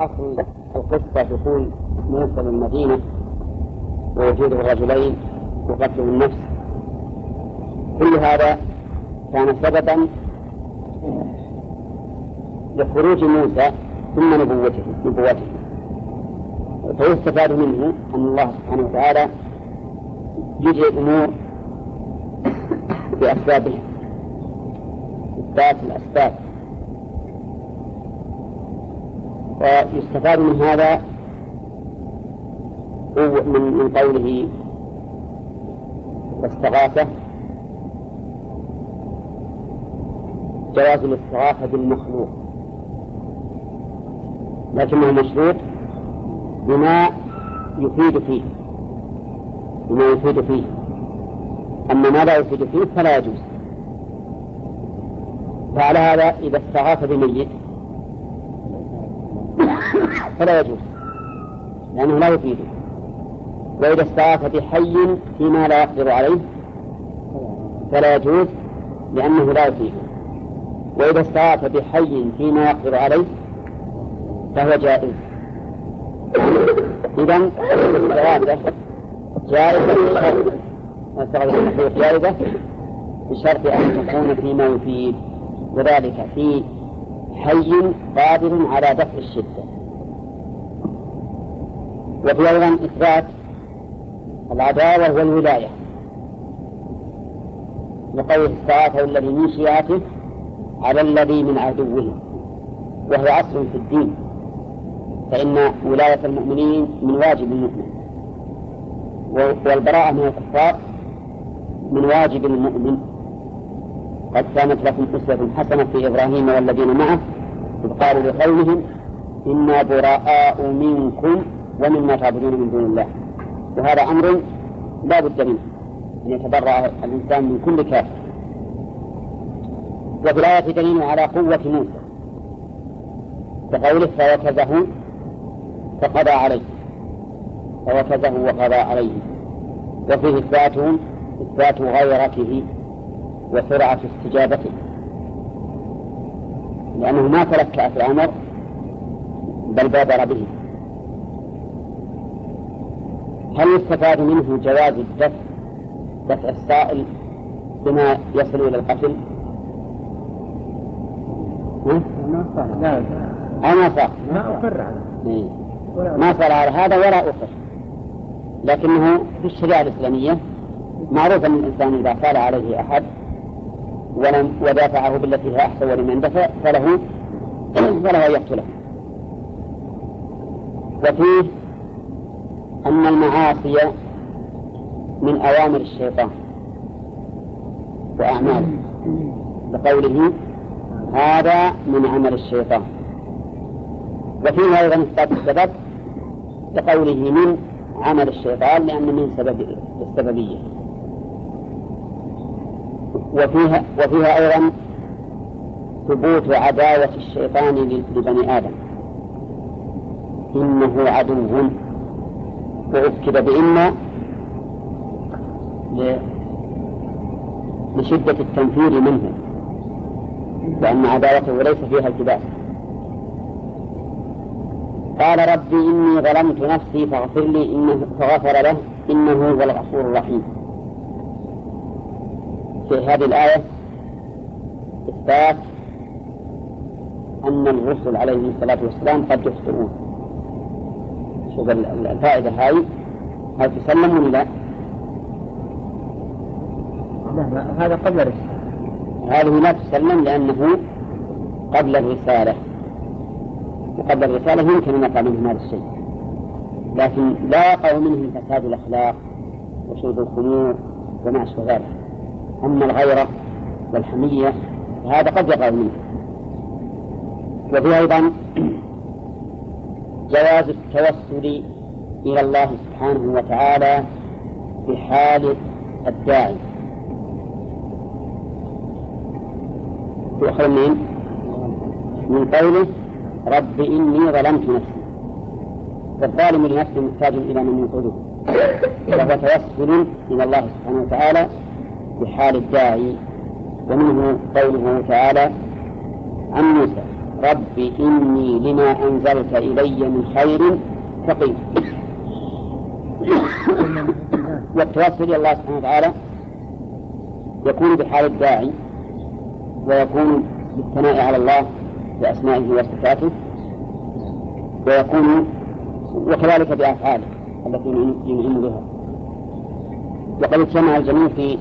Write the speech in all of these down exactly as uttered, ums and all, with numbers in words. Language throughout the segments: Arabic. أصل القصة تقول موصل المدينة ووجود الرجلين وقتل النفس، كل هذا كان سببا لخروج موسى ثم نبوته نبوته فيستفاد منه أن الله سبحانه وتعالى يجري الأمور بأسبابها، إثبات الأسباب. ويستفاد من هذا من قوله واستغاثة، جواز الاستغاثة بالمخلوق لكنه مشروط بما يفيد فيه بما يفيد فيه أما ما لا يفيد فيه فلا يجوز. فعلى هذا إذا استغاث بميت فلا يجوز لأنه لا يفيده، وإذا استغاث بحي فيما لا يقدر عليه فلا يجوز لأنه لا يفيده، وإذا استغاث بحي فيما يقدر عليه فهو جائز. إذن استغاثة جائزة بشرط أن تكون فيما يفيد، وذلك في حي قادر على دفع الشدة. وفي أيضا إثبات العداوة والولاية لقول استعاذه الذي من شيعته على الذي من عدوه، وهو أصل في الدين، فإن ولاية المؤمنين من واجب المؤمن، والبراءة من الكفار من واجب المؤمن. قد كانت لكم أسوة حسنة في إبراهيم والذين معه إذ قالوا لقومهم إنا براء منكم ومما تعبدون من دون الله. وهذا أمر لا بد منه أن يتبرأ الإنسان من كل كافر. وبالآية دليل على قوة موسى فقوله فوكزه فقضى عليه فوكزه وقضى عليه، وفيه إثبات غيرته وسرعة استجابته، لأنه ما تلكأ في الأمر بل بادر به. هل يستفاد منه جواز الدفع دفع السائل بما يصل إلى القتل؟ ما صار لا أنا صار ما أقر على ما صار على هذا ولا أقر، لكنه في الشريعة الإسلامية معروف أن الإنسان إذا قال عليه أحد ولم ودافعه بالتي هي أحسن ولم يندفع فله وله أن يقتله. وفيه أن المعاصي من أوامر الشيطان وأعماله بقوله هذا من عمل الشيطان. وفيه أيضا إثبات السبب بقوله من عمل الشيطان لأن من سبب السببية. وفيها, وفيها أيضا ثبوت عداوة الشيطان لبني آدم إنه عدو، وأكد بإن لشدة التنفير منه لأن عداوته ليس فيها التباس. قال ربي إني ظلمت نفسي فاغفر لي إنه فغفر له إنه هو الغفور الرحيم. في هذه الآية إثبات أن الرسل عليه الصلاة والسلام قد يخطئون. شوف الفائدة هاي، هل تسلموا لا؟ هذا قبل الرسالة، هذه لا تسلم لأنه قبل الرسالة، وقبل الرسالة يمكن أن يقع منهم هذا الشيء، لكن لا يقع منهم فساد الأخلاق وشرب الخمور وما أشبه ذلك. أما الغيرة والحمية هذا قد يقع منه. وفي أيضا جواز التوسل إلى الله سبحانه وتعالى بحال الداعي. وأخر من من قوله رب إني ظلمت نفسي، فالظالم لنفسه محتاج إلى من يقوله، فهو توسل إلى الله سبحانه وتعالى بحال الداعي. ومنه قوله تعالى عن موسى رب إني لما أنزلت إلي من خير فقير. والتوسل إلى الله سبحانه وتعالى يكون بحال الداعي، ويكون بالثناء على الله بأسمائه وصفاته، ويكون وكذلك بأفعاله التي ينعم بها. وقد اجتمع الجميع في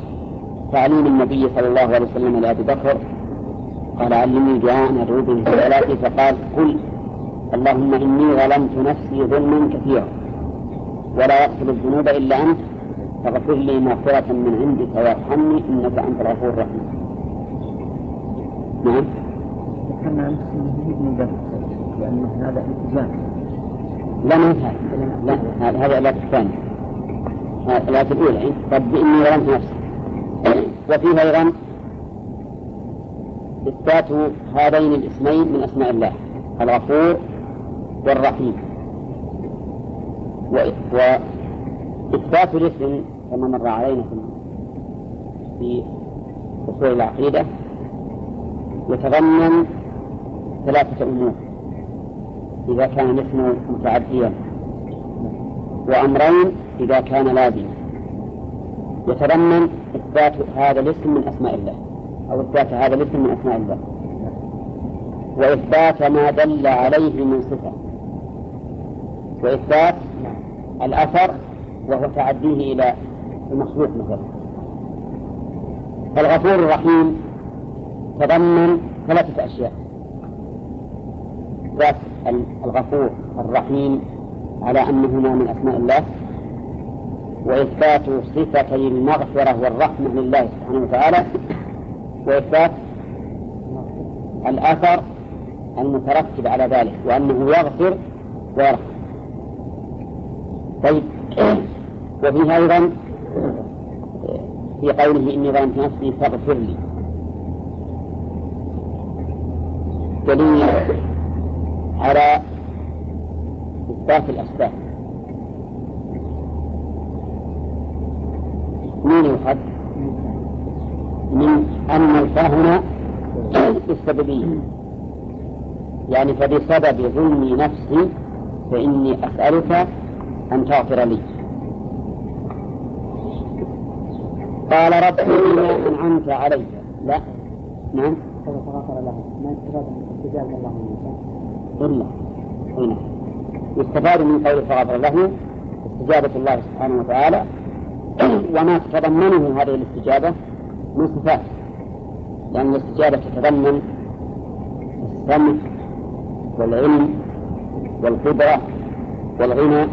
تعليم النبي صلى الله عليه وسلم لأبي بكر قال علمني دعاء ندعو به في صلاتي، فقال قل اللهم إني ظلمت نفسي ظلما كثيرا ولا يغفر الذنوب إلا أنت فاغفر لي مغفرة من عندك وارحمني إنك أنت الغفور الرحيم. نعم. ذكرنا أمس من ذلك لأن هذا التزام. لا ما هذا لا هذا لا تفهم لا تقول رب إني ظلمت نفسي. وفيها أيضا إثبات هذين الاسمين من أسماء الله الغفور والرحيم. وإثبات الاسم كما مر علينا في أصول العقيدة يتضمن ثلاثة أمور إذا كان الاسم متعديا، وأمرين إذا كان لازما. يتضمن إثبات هذا الاسم من أسماء الله أو إثبات هذا الاسم من أسماء الله، وإثبات ما دل عليه من صفة، وإثبات الأثر وهو تعديه إلى المخلوق مثلا. فالغفور الرحيم تضمن ثلاثة أشياء: إثبات الغفور الرحيم على أنهما من أسماء الله، وإثبات صفتي المغفرة والرحمة لله سبحانه وتعالى، وإثبات الأثر المترتب على ذلك وأنه يغفر ويرحم. طيب. وفيها أيضا في قوله إني ظلمت نفسي فاغفر لي دليل على إثبات الأسباب. من يؤخذ من أن الفهم السببية، يعني فبسبب ظلمي نفسي فإني أسألك أن تغفر لي. قال رب بما أنعمت علي. لا نعم تغفر له ما استفاد من استجاب الله إلا هنا يستفاد من قول فغفر له استجابة الله سبحانه وتعالى، وما تتضمنه هذه الاستجابة من صفات، لأن الاستجابة تتضمن السمع والعلم والقدرة والغنى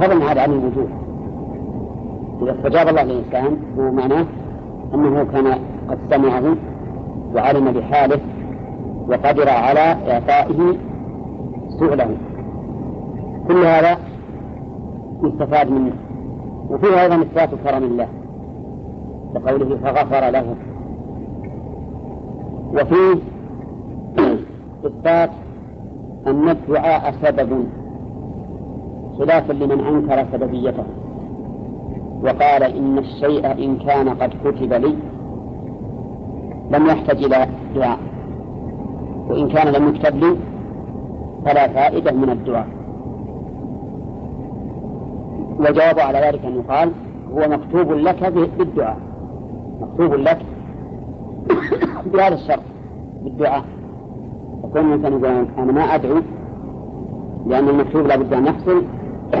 فضلا هذا عن الوجود. إذا استجاب الله للإنسان هو معناه أنه كان قد سمعه وعلم بحاله وقدر على إعطائه سؤله. كل هذا يستفاد منه. وفيه أيضا إثبات كرم الله بقوله فغفر له. وفيه إثبات أن الدعاء سبب خلافا لمن أنكر سببيته وقال إن الشيء إن كان قد كتب لي لم يحتج إلى دعاء، وإن كان لم يكتب لي فلا فائدة من الدعاء. وجواب على ذلك أن يقال هو مكتوب لك بالدعاء، مكتوب لك بهذا الشرط بالدعاء. يكون الإنسان يقول أنا ما أدعو لأن المكتوب لا بد أن يحصل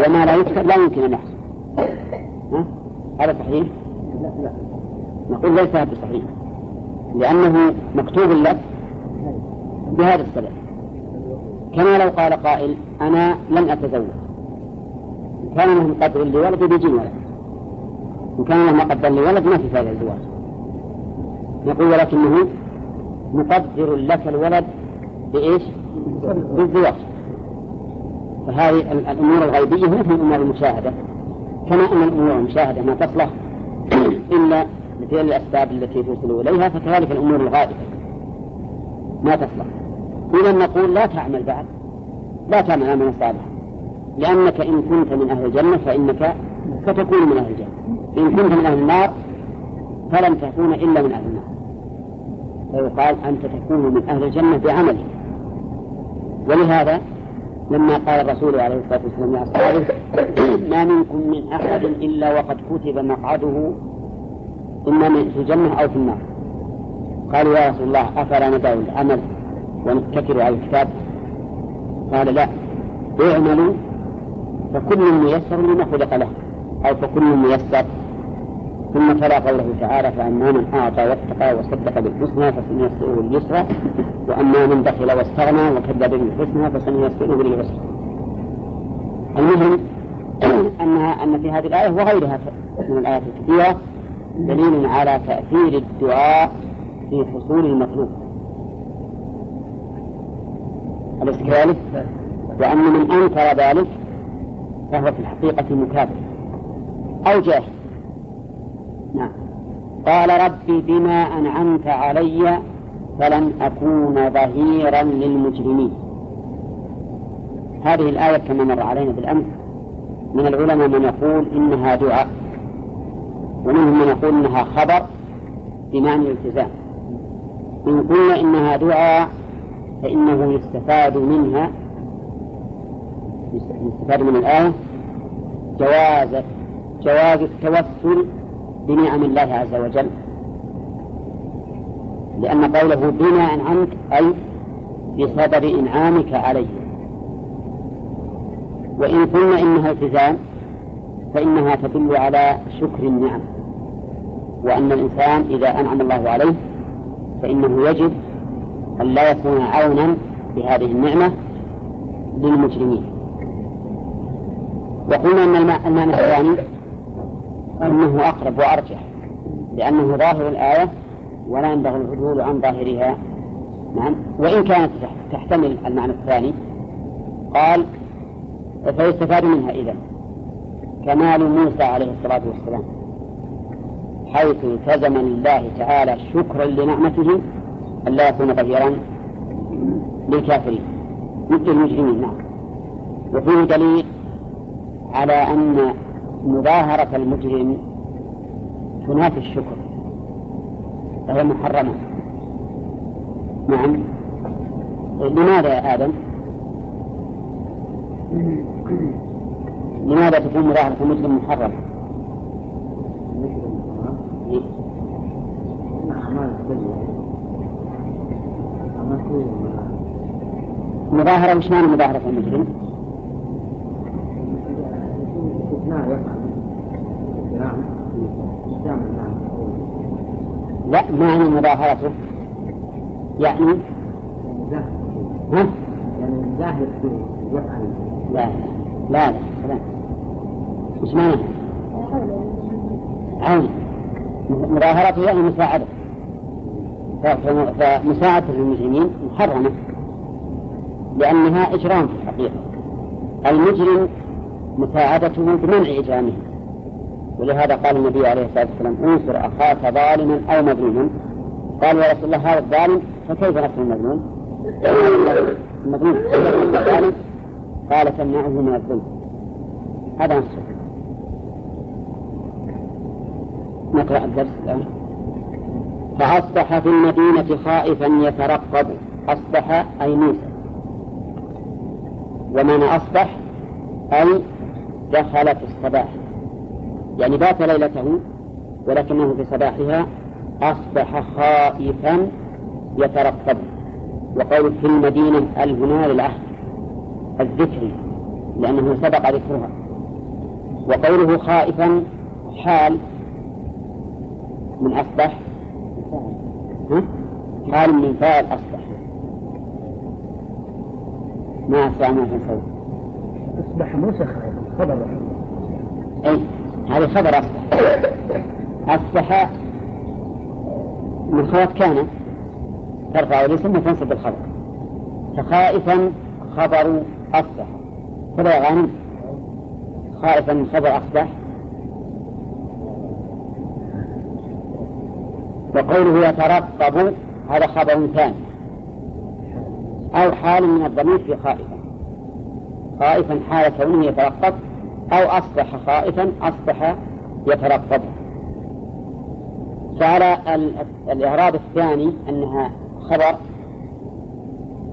وما لا يكتب لا يمكن أن يحصل. هذا صحيح؟ لا لا نقول ليس هذا صحيح، لأنه مكتوب لك بهذا السبب. كما لو قال قائل أنا لن أتزوج كان مهما قدر لي ولد بيجي ولد، وكان مهما قدر لي ولد ما في فائدة الزواج. نقول ولكنه مقدر لك الولد بإيش؟ بالزواج. فهذه الأمور الغيبية هي في الأمور المشاهدة، كما أن الأمور المشاهدة ما تصلح إلا بفعل الأسباب التي توصل إليها، فكذلك الأمور الغائبة ما تصلح. إذا نقول لا تعمل بعد لا تعمل عملا صالحا، لأنك إن كنت من أهل الجنة فإنك ستكون من أهل الجنة، إن كنت من أهل النار فلن تكون إلا من أهل النار. فيقال أنت تكون من أهل الجنة بعملك. ولهذا لما قال الرسول عليه الصلاة والسلام لأصحابه ما منكم من أحد إلا وقد كتب مقعده إما في الجنة أو في النار. قالوا يا رسول الله أفلا ندع العمل ونتكل على الكتاب؟ قال لا، اعملوا فكل ميسر لما خلق له أو فكل ميسر. ثم ترى قوله تعالى فأما من أعطى واتقى وصدق بالحسنى فسنيسره لليسرى وأما من بخل واستغنى وكذب بالحسنى فسنيسره للعسرى. المهم أنها أن في هذه الآية وغيرها من الآيات الكثيرة دليل على تأثير الدعاء في حصول المطلوب. أليس كذلك؟ وأن من أنكر ذلك فهو في الحقيقة مكابر أو جاهل. نعم. قال ربي بما أنعمت علي فلن أكون ظهيرا للمجرمين. هذه الآية كما مر علينا بالأمس من العلماء من يقول إنها دعاء، ومنهم من يقول إنها خبر بمعنى الالتزام. إن قلنا إنها دعاء فإنه يستفاد منها يستفاد من الآية جواز جواز التوسل بنعم الله عز وجل، لأن قوله بما أنعمت أي بصدر إنعامك عليه. وإن قلنا إنها التزام فإنها تدل على شكر النعم، وأن الإنسان إذا أنعم الله عليه فإنه يجب أن لا يكون عونا بهذه النعمة للمجرمين. وقلنا أن المعنى الثاني أنه أقرب وأرجح لأنه ظاهر الآية ولا ينبغي العدول عن ظاهرها. نعم. وإن كانت تحتمل المعنى الثاني. قال فيستفاد منها إذن كمال موسى عليه الصلاة والسلام حيث التزم لله تعالى شكرا لنعمته أن لا يكون ظهيرا للكافرين مثل المجرمين. نعم. وفيه دليل على أن مظاهرة المجرم تنافي الشكر فهي محرمة. نعم. لماذا يا آدم؟ لماذا تكون مظاهرة المجرم محرمة؟ مظاهرة مش معنى مظاهرة المجرم لا معنى مظاهرته يعني ها؟ يعني ظاهر يفعل لا لا لا مش معنى عون مظاهرته يعني مساعدة، فمساعدة المجرمين محرمة لأنها إجرام في الحقيقة. المجرم مساعدته بمنع إجرامه، ولهذا قال النبي عليه الصلاة والسلام انصر أخاك ظالما أو مظلوما. قال يا رسول الله هذا الظالم فكيف نصر المظلوم؟ المظلوم الظالم قال تمنعه من الظلم. هذا نصر. نقرأ الدرس الآن. فأصبح في المدينة خائفا يترقب. أصبح أي موسى، ومن أصبح أي دخل في الصباح، يعني بات ليلته ولكنه في صباحها أصبح خائفا يترقب. وقول في المدينة الهنا للعهد الذكري لأنه سبق ذكرها. وقوله خائفا حال من أصبح حال من فعل أصبح. ما أسرع ما تنسوه أصبح موسى خائفا خبر أي هذا خبر أصبح. أصبح من خواف كان ترفع الاسم وتنصب الخبر، فخائفا خبر أصبح. ترى يا غانم خائفا خبر أصبح. وقوله يترقب هذا خبر ثاني أو حال من الضمير في خائفا. خائفا حال كونه يترقب أو أصبح خائفا أصبح يترقب. فعلى الإعراب الثاني أن أنها خبر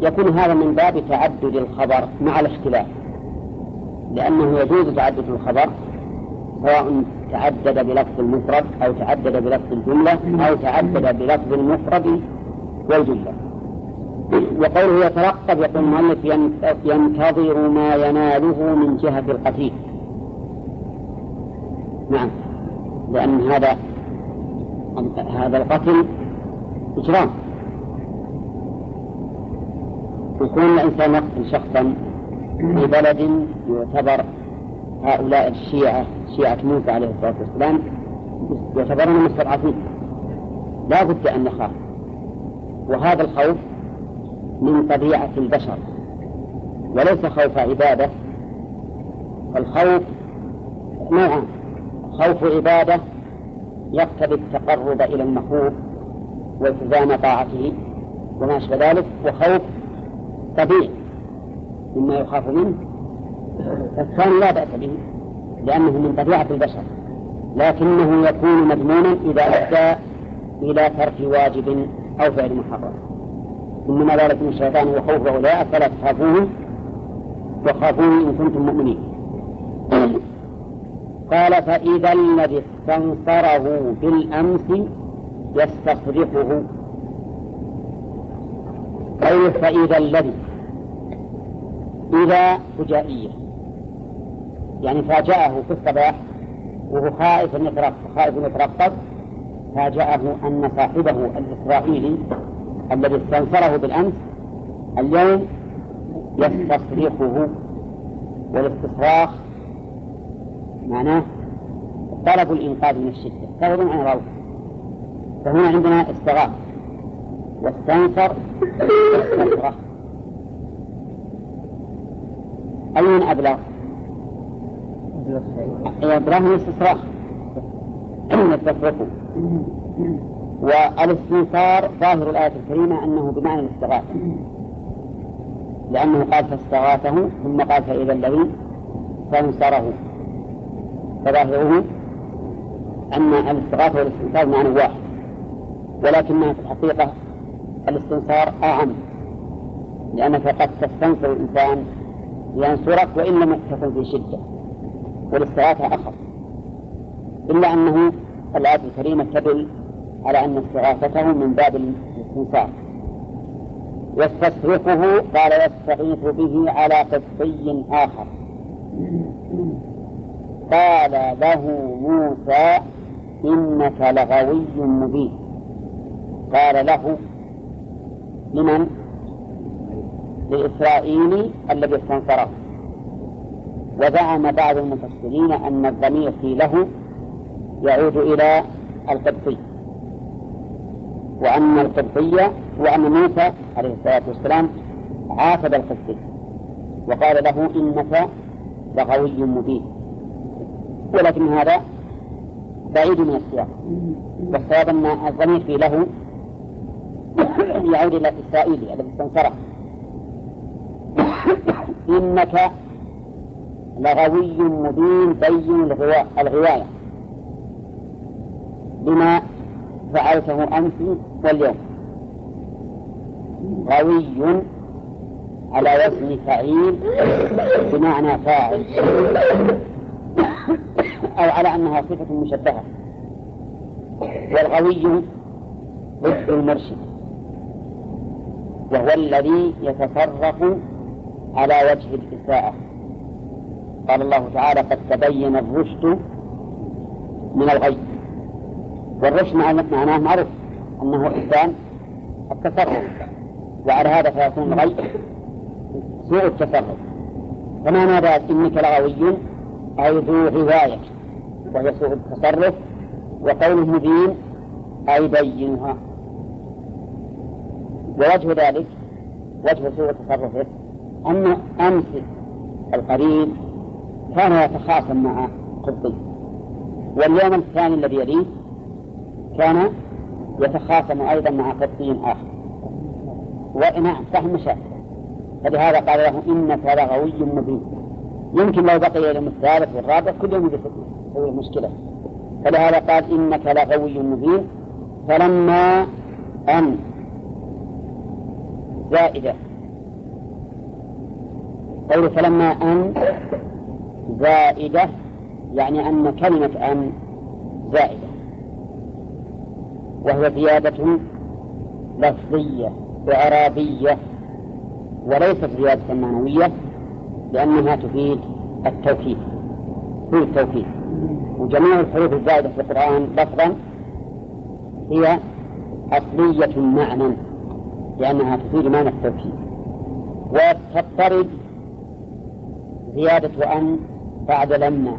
يكون هذا من باب تعدد الخبر مع الاختلاف، لأنه يجوز تعدد الخبر سواء تعدد بلفظ المفرد أو تعدد بلفظ الجملة أو تعدد بلفظ المفرد والجملة. وقوله يترقب يقول المؤلف ينتظر ما يناله من جهة القتيل. نعم، لأن هذا هذا القتل إجرام، يكون الإنسان يقتل شخصا في بلد يعتبر هؤلاء الشيعة شيعة موسى عليه الصلاة والسلام يعتبرون مستضعفين، لا بد أن نخاف، وهذا الخوف من طبيعة البشر وليس خوف عبادة. الخوف نوعان: خوف عبادة يقتضي التقرب إلى المخوف والتزام طاعته وما أشبه ذلك، وخوف طبيعي مما يخاف منه. الثاني لا بأس به لأنه من طبيعة البشر، لكنه يكون مذموما إذا أدى إلى ترك واجب أو فعل محرم. إنما ذلك من الشيطان وخوف أولياء فلا تخافوه وخافوه إن كنتم مؤمنين. قال فإذا الذي استنصره بالأمس يستصرخه. قال فإذا الذي، إذا فجائية، يعني فاجأه في الصباح وهو خائف أن يترقب، فاجأه أن صاحبه الإسرائيلي الذي استنصره بالأمس اليوم يستصرخه. والاستصراخ معناه طلب الإنقاذ من الشدة، تغضون عن روح. فهنا عندنا استغاث واستنصر واستنصر، أين أبلغ؟ أبلغ الاستصراخ يستصرخه. والاستنصار ظاهر الآية الكريمة أنه بمعنى الاستغاثة، لأنه قال فاستغاثه ثم قال فإذا الذي فانصره، فظاهره أن الاستغاثة والاستنصار معنى واحد، ولكنها في الحقيقة الاستنصار أعم، لأنك قد تستنصر الإنسان ينصرك وإن لم تكن في شدة، والاستغاثة أخف، إلا أنه الآية الكريمة تدل على أن استغاثته من باب الاستنصار. يستصرخه قال يستغيث به على قبطي آخر. قال له موسى إنك لغوي مبين. قال له لمن؟ لإسرائيل الذي استنصره. وزعم بعض المفسرين أن الضمير في له يعود إلى القبطي، وأن القبطية وأن موسى عليه الصلاة والسلام عاتب القبطي وقال له إنك لغوي مبين، ولكن هذا بعيد من السياق، والصواب أن الضمير في له يعود إلى إسرائيل الذي استنصره. إنك لغوي مبين بين الغواية بما فعلته أمس واليوم. غوي على وزن فعيل بمعنى فاعل، أو على أنها صفة مشبهة، والغوي ضد المرشد وهو الذي يتصرف على وجه الإساءة. قال الله تعالى قد تبين الرشد من الغي، والرشد معناه معروف أنه إنسان التصرف، وعلى هذا فيكون الغي سوء التصرف. فما نادى إنك لغوي أي ذو غواية وهي سوء التصرف، وقوله مبين أي بينها. ووجه ذلك وجه سوء التصرف أن أمس القريب كان يتخاصم مع قبطي، واليوم الثاني الذي يليه كان يتخاصم أيضا مع قبطي آخر، وإنها تحمل مشاكل. فلهذا قال له إنك لغوي مبين. يمكن لو بقي إلى الثالث والرابع كل يوم يسوي مشكلة، فلهذا قال إنك لغوي مبين. فلما أن زائدة. قوله فلما أن زائدة يعني أن كلمة أن زائدة، وهو زيادة لفظية وإعرابية وليست زيادة معنوية، لأنها تفيد التوكيد، هو التوكيد. وجميع الحروف الزائدة في القرآن لفظا هي أصلية معنى، لأنها تفيد معنى التوكيد. وتضطرد زيادة أن بعد لما،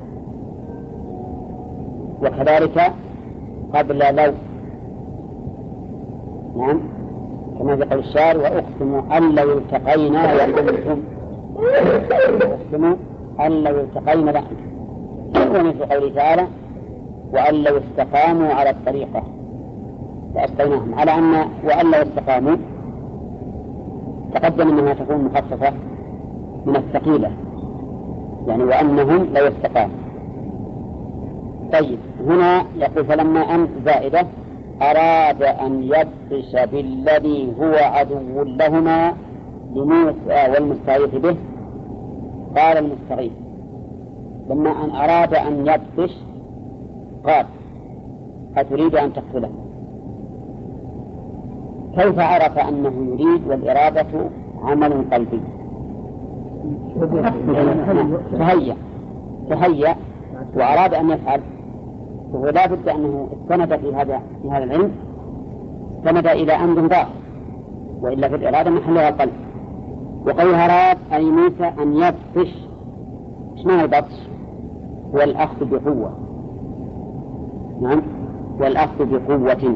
وكذلك قبل لو. نعم، كما يقول الشاعر: وأقسم أن لو التقينا لأنتم، وأقسم أن لو التقينا لأنتم، ومثل قوله تعالى: وأن لو استقاموا على الطريقة لأسقيناهم. على أن وأن لو استقاموا تقدم أنها تكون مخصصة من الثقيلة، يعني وأنهم لو استقاموا. طيب، هنا يقول فلما أن زائدة أراد أن يبطش بالذي هو عدو لهما لموسى والمستغيث به. قال المستغيث لما أن أراد أن يبطش قال: أتريد أن تقتله؟ كيف عرف أنه يريد والإرادة عمل قلبي؟ تهيأ تهيأ وأراد أن يفعل، وهو لا بد أنه استند في هذا في هذا العلم، استند إلى أمر ظاهر، وإلا في الإرادة محلها القلب. وقولها أراد أي موسى أن يبطش. ما هو البطش؟ هو الأخذ بقوة. نعم، والأخذ بقوة.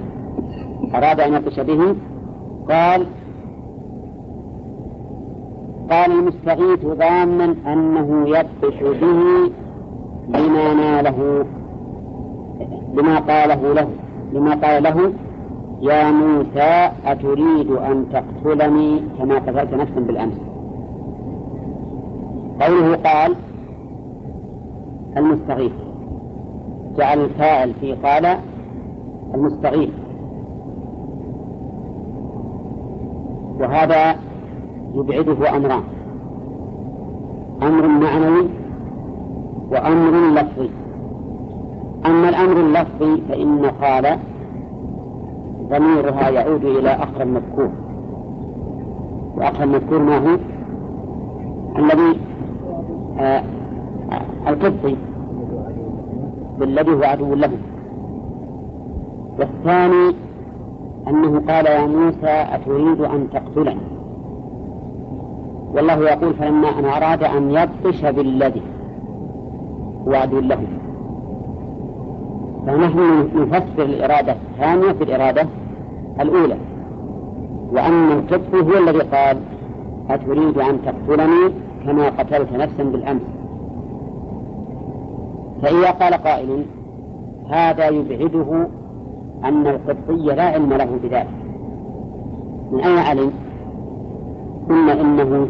أراد أن يبطش به. قال قال المستغيث ضامن أنه يبطش به لما ناله، لما قاله له لما قال له: يا موسى أتريد أن تقتلني كما قتلت نفسا بالأمس. قوله قال المستغيث، جعل الفاعل في قال المستغيث، وهذا يبعده أمران: أمر معنوي وأمر لفظي. أما الأمر اللفظي فإن قال ضميرها يعود إلى أخر المذكور، وأخر المذكور ما هو؟ الذي آه القصي بالذي هو عدو له. والثاني أنه قال: يا موسى أتريد أن تقتلني. والله يقول فلما أن أراد أن يبطش بالذي هو عدو له. فنحن نفسر الإرادة الثانية في الإرادة الأولى، وأن الكتب هو الذي قال: أتريد أن تقتلني كما قتلت نفسا بالأمس. فإذا قال قائل هذا يبعده أن القبطية لا علم له بذلك. من أين علم؟ قلنا إنه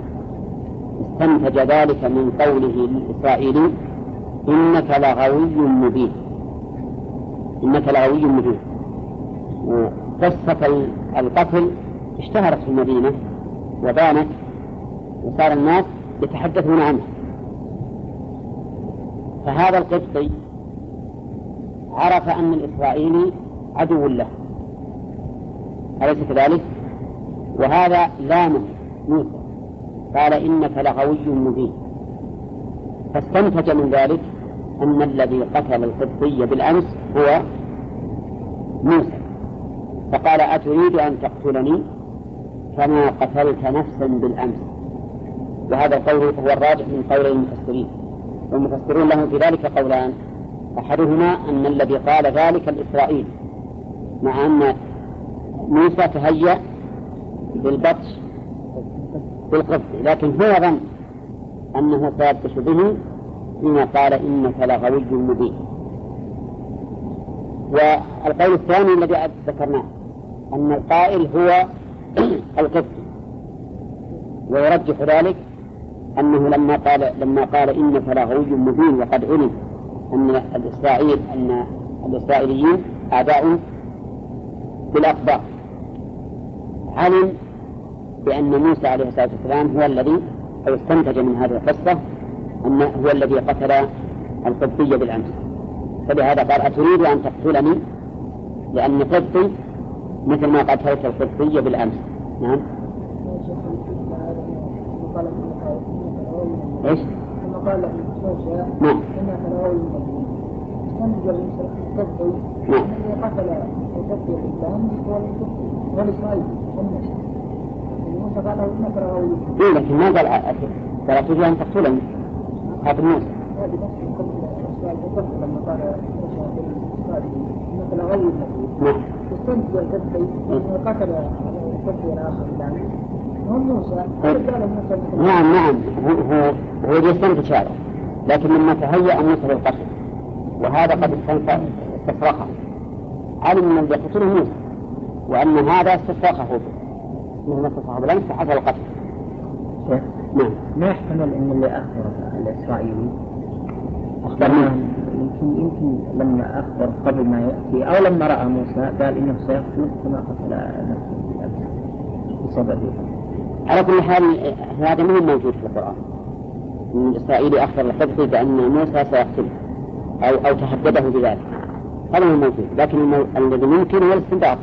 استنتج ذلك من قوله للإسرائيلي: إنك لغوي مبين. إنك لغوي مبين. وقصة القتل اشتهرت في المدينة وبانت، وصار الناس يتحدثون عنها. فهذا القبطي عرف أن الإسرائيلي عدو له، أليس كذلك؟ وهذا لامه موسى، قال: إنك لغوي مبين. فاستنتج من ذلك أن الذي قتل القبطي بالأمس هو موسى، فقال: أتريد أن تقتلني كما قتلت نفسا بالأمس. وهذا القول هو الراجح من قول المفسرين، والمفسرون لهم في ذلك قولان: أحدهما أن الذي قال ذلك الإسرائيلي، مع أن موسى تهيأ بالبطش بالقبطي، لكن هو ظن أنه سيبطش به لما قال: إنك لغوي مبين. والقول الثاني الذي ذكرناه أن القائل هو القبطي، ويرجح ذلك أنه لما قال لما قال إنك لغوي مبين، وقد علم أن الإسرائيل أن الإسرائيليين أعداء بالأقدار، علم بأن موسى عليه الصلاة والسلام هو الذي أو استنتج من هذه القصة أنه هو الذي قتل القبطية بالأمس. فلهذا قال أتريد أن تقتلني لأني قبطي مثل ما قتلت القبطية بالأمس. نعم. إيش؟ نعم. نعم. إيه لكن ما قال ترى تريد أن تقتلني هذا موسى. نعم. نعم نعم هو هو يستنتج هذا، لكن لما تهيأ موسى للقتل وهذا قد استفرقه علم من يقتله موسى وأن هذا استفرقه من استفرقه بالأمس حصل القتل. نعم. ما يحتمل أن اللي أخبر الإسرائيلي أخبرناه يمكن يمكن لما أخبر قبل ما يأتي أو لما رأى موسى قال إنه سيقتل كما قتل نفسه بسبب على كل حال هذا مهم موجود في القرآن. الإسرائيلي أخبر القبطي بأن موسى سيقتله أو أو تهدده بذلك، هذا هو موجود، لكن الذي ممكن هو الاستنباط.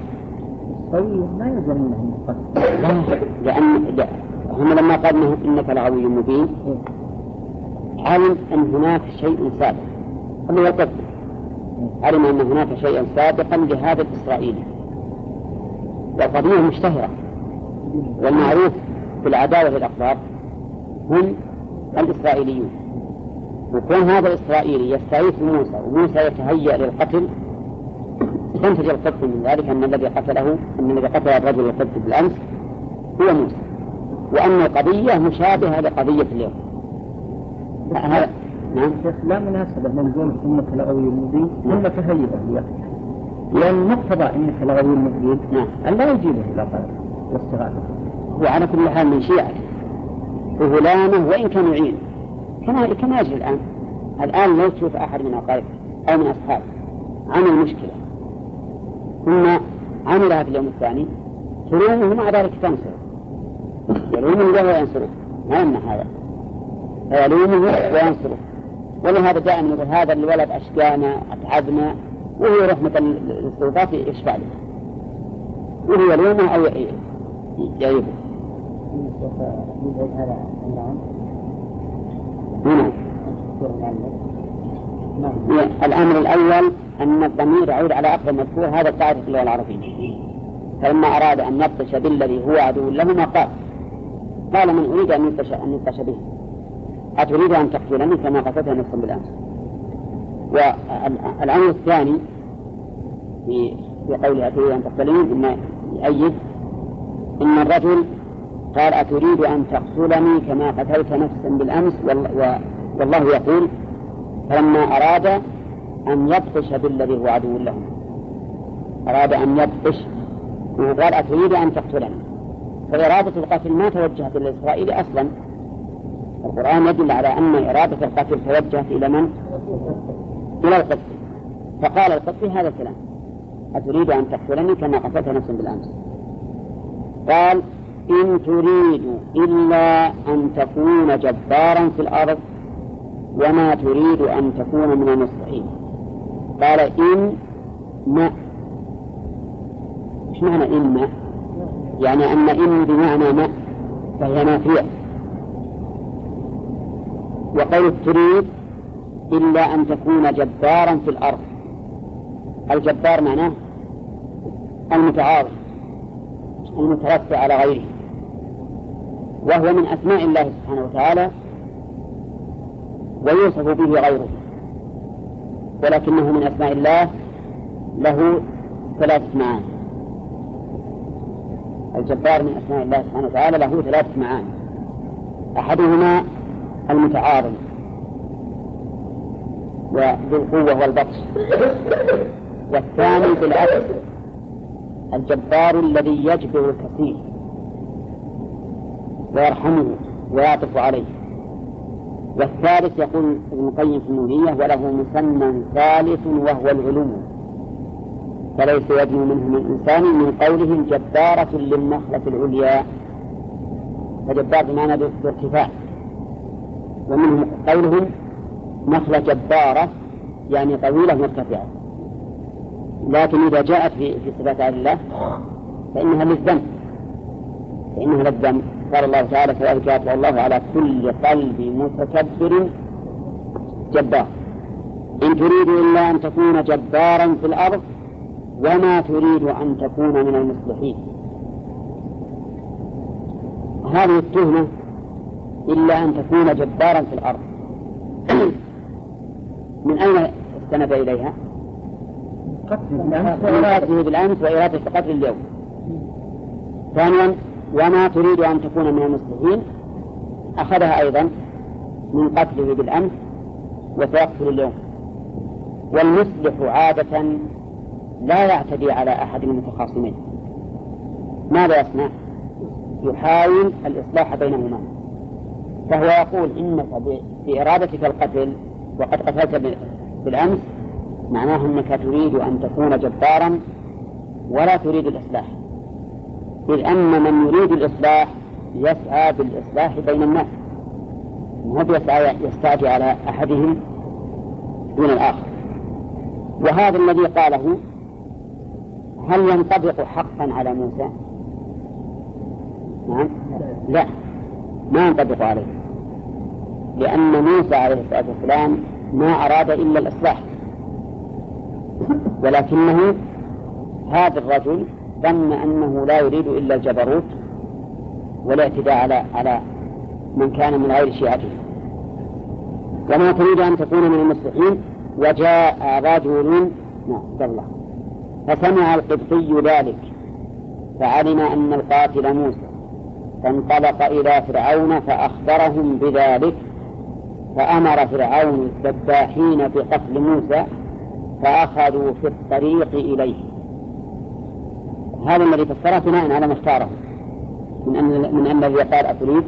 طيب ما يلزمهم قتل لأن لا. هم لما قالوا إنك لعلي مبين علم أن هناك شيء سابق هم يقتل، علم أن هناك شيئا سابقا لهذا الإسرائيلي، والقضية مشتهرة والمعروف في العداوة والأقراب هم الإسرائيليون، وكون هذا الإسرائيلي يستعيث موسى وموسى يتهيأ للقتل يستنتج القتل من ذلك أن الذي قتله أن الذي قتل الرجل القتل بالأمس هو موسى، وأن القضية مشابهة لقضية اليوم. هذا نعم لا مناسبة من دون أمة الأول المبين إنك هيئة هي لأن مقتضى أنك الأول المبين أن لا يجيبه إلى طرف واستغاثة، وعلى كل حال من شيعته وغلامه وإن كان يعين كما كما يجري الآن. الآن لو تشوف أحد من أقاربه أو من أصحابه عمل مشكلة ثم عملها في اليوم الثاني ترونه مع ذلك تنصر يلومه ولا ينصره، ما يمنع هذا يلومه وينصره، ولهذا جاء من هذا الولد أشقانا أتعبنا وهو رحمة للسلطات يشفع له وهو يلومه أو يعيبه. هنا الأمر الأول أن الضمير يعود على أقرب مذكور، هذا القاعدة في اللغة العربية، فلما أراد أن يبطش بالذي هو عدو لهما قال قال من أريد أن يبطش به أتريد أن تقتلني كما قتلت نفسا بالأمس. والأمر الثاني في قوله أتريد أن تقتلني إن يؤيد إن الرجل قال أتريد أن تقتلني كما قتلت نفسا بالأمس، والله يقول فلما أراد أن يبطش بالذي هو عدو لهم أراد أن يبطش وقال أتريد أن تقتلني، فإرادة القتل ما توجهت إلى إسرائيل أصلا. القرآن يدل على أن إرادة القتل توجهت إلى من؟ إلى القتل، فقال القتل هذا الكلام أتريد أن تقتلني كما قتلت نفسا بالأمس. قال إن تريد إلا أن تكون جبارا في الأرض وما تريد أن تكون من المصلحين. قال إن ما إيش معنى إن ما؟ يعني أن إن بمعنى ما فهي نافية، وقول تريد إلا أن تكون جبارا في الأرض، الجبار معناه المتعارض المترفع على غيره، وهو من أسماء الله سبحانه وتعالى ويوصف به غيره، ولكنه من أسماء الله له ثلاثة معاني. الجبار من أسماء الله سبحانه وتعالى له ثلاثة معاني، أحدهما المتعارض وذو القوة والبطش، والثاني بالعكس الجبار الذي يجبر الكثير ويرحمه ويعطف عليه، والثالث يقول ابن القيم في النونية وله مسمى ثالث وهو العلو فليس يدنو منه من إنسان من قوله جبارة للنخلة العليا فجبار بمعنى الارتفاع. ومنهم قولهم نخلة جبارة يعني طويلة مرتفعة، لكن إذا جاءت في صفات الله فإنها للذنب، فإنها للذنب. قال الله تعالى: كذلك يطبع الله على كل قلب متكبر جبار. إن تريد إلا أن تكون جبارا في الأرض وما تريد أن تكون من المصلحين. هذه التهمة إلا أن تكون جبارا في الأرض من أين استند إليها؟ قتله بالأمس وإرادة قتل اليوم. ثانيا وما تريد أن تكون من المصلحين أخذها أيضا من قتله بالأمس وتوقفه اليوم. والمصلح عادة لا يعتدي على أحد من المتخاصمين، ماذا يصنع؟ يحاول الإصلاح بينهما، فهو يقول إنك بإرادتك القتل وقد قتلت بالأمس معناه أنك تريد أن تكون جبارا ولا تريد الإصلاح، إذ أن من يريد الإصلاح يسعى بالإصلاح بين الناس، وهو يسعى يستعجي على أحدهم دون الآخر. وهذا الذي قاله هل ينطبق حقا على موسى؟ نعم لا، ما ينطبق عليه، لأن موسى عليه الصلاة والسلام ما أراد إلا الإصلاح، ولكنه هذا الرجل ظن أنه لا يريد إلا الجبروت والاعتداء على على من كان من غير شيعته. وما تريد أن تكون من المصلحين. وجاء رجل نعم فسمع القبطي ذلك فعلم أن القاتل موسى، فانطلق إلى فرعون فأخبرهم بذلك، فأمر فرعون الذباحين بقتل موسى فأخذوا في الطريق إليه. هذا الذي فسره بناء على ما اختاره من أن الذي قال أتريد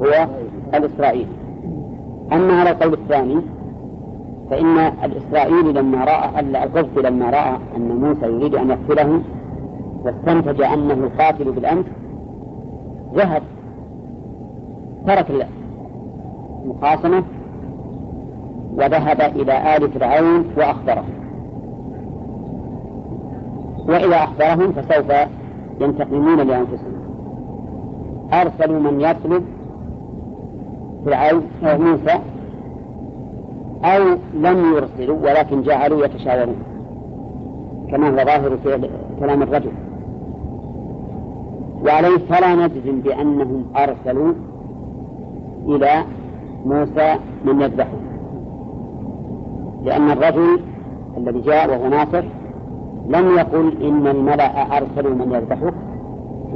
هو الإسرائيلي. أما على القول الثاني فإن الإسرائيلي لما رأى القبطي لما رأى أن موسى يريد أن يقتله واستنتج أنه القاتل بالأمس ذهب ترك المقاسمة وذهب إلى آل فرعون وأخبرهم، وإذا أخبرهم فسوف ينتقمون لأنفسهم. أرسلوا من يطلب فرعون موسى أو لم يرسلوا ولكن جعلوا يتشاورون كما هو ظاهر في كلام الرجل، وعليه فلا نجزم بأنهم أرسلوا إلى موسى من يذبحه، لأن الرجل الذي جاء وهو ناصر لم يقل إن الملأ أرسلوا من يذبحه،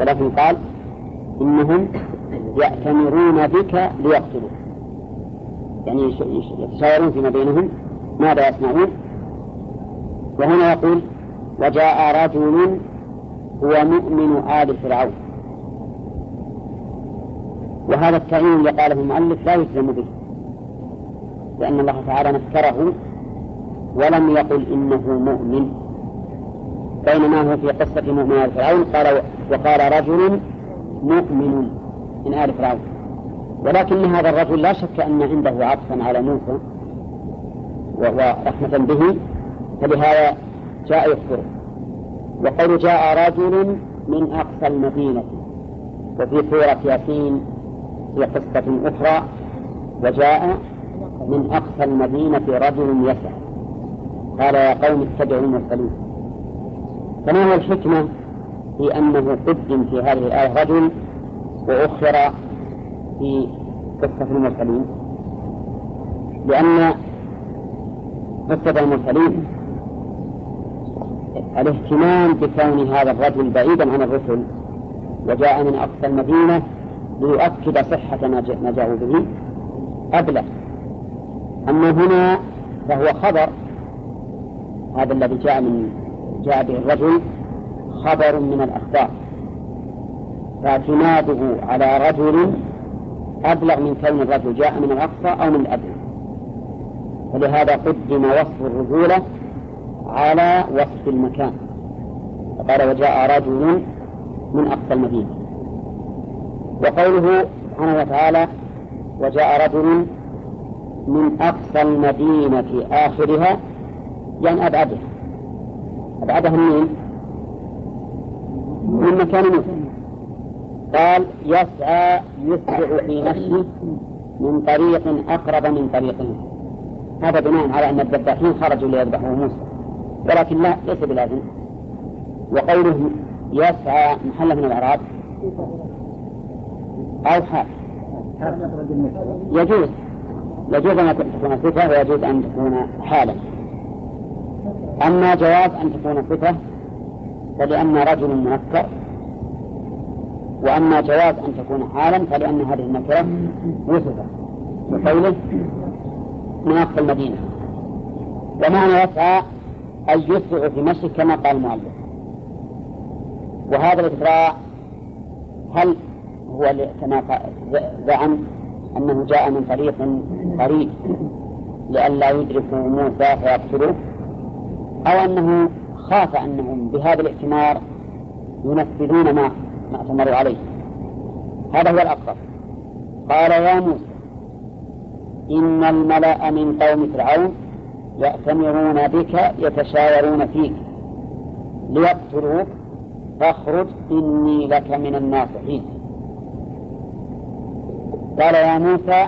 ولكن قال إنهم يأتمرون بك ليقتلوه، يعني يتشاورون فيما بينهم ماذا يصنعون. وهنا يقول وجاء رجل هو مؤمن آل فرعون، وهذا التعيين اللي قاله المؤلف لا يجزم به، لأن الله تعالى نكره ولم يقل إنه مؤمن، بينما هو في قصة مؤمن آل فرعون قال وقال رجل مؤمن من آل فرعون، ولكن هذا الرجل لا شك أن عنده عطفا على موسى ورحمة به، فلهذا جاء يخبره. وقال جاء رجل من أقصى المدينة، وفي سورة ياسين في قصة أخرى وجاء من أقصى المدينة رجل يسعى قال يا قوم اتبعوا المرسلين. فما هو الحكمة في أنه قدم في هذه الآية رجل وأخر في قصة المرسلين؟ لأن قصة المرسلين الاهتمام بكون هذا الرجل بعيدا عن الرسل وجاء من أقصى المدينة ليؤكد صحة ما جاءوا به أبلغ. أما هنا فهو خبر، هذا الذي جاء من جاء به الرجل خبر من الأخبار، فاعتماده على رجل أبلغ من كون الرجل جاء من الأقصى أو من الأبلغ، ولهذا قدم وصف الرجولة على وصف المكان، فقال وجاء رجل من أقصى المدينة. وقوله سبحانه وتعالى: وجاء رجل من أقصى المدينة آخرها، يعني أبعدها أبعدها منين؟ من مكان مثل. قال: يسعى يسرع في نفسه من طريق أقرب من طريقهم. هذا بناء على أن الذباحين خرجوا ليذبحوا موسى، ولكن لا، ليس بلازم. وقوله يسعى محل من الإعراب أو حال، يجوز يجوز أن تكون صفة ويجوز أن تكون حالا. أما جواز أن تكون صفة فلأن رجل منكر، وأما جواز أن تكون حالا فلأن هذه النكرة وصفة بقوله من أقصى المدينة. ومعنى يسعى أن يسرع في مشي كما قال المؤلف. وهذا الإسراع هل هو كما زعم أنه جاء من طريق قريب لئلا يدركوا موسى فيقتلوه، أو أنه خاف أنهم بهذا الاعتمار ينفذون ما اعتمروا عليه؟ هذا هو الأقرب. قال: يا موسى إن الملأ من قوم فرعون يأتمرون بك يتشاورون فيك ليقتلوك فاخرج إني لك من الناصحين. قال: يا موسى.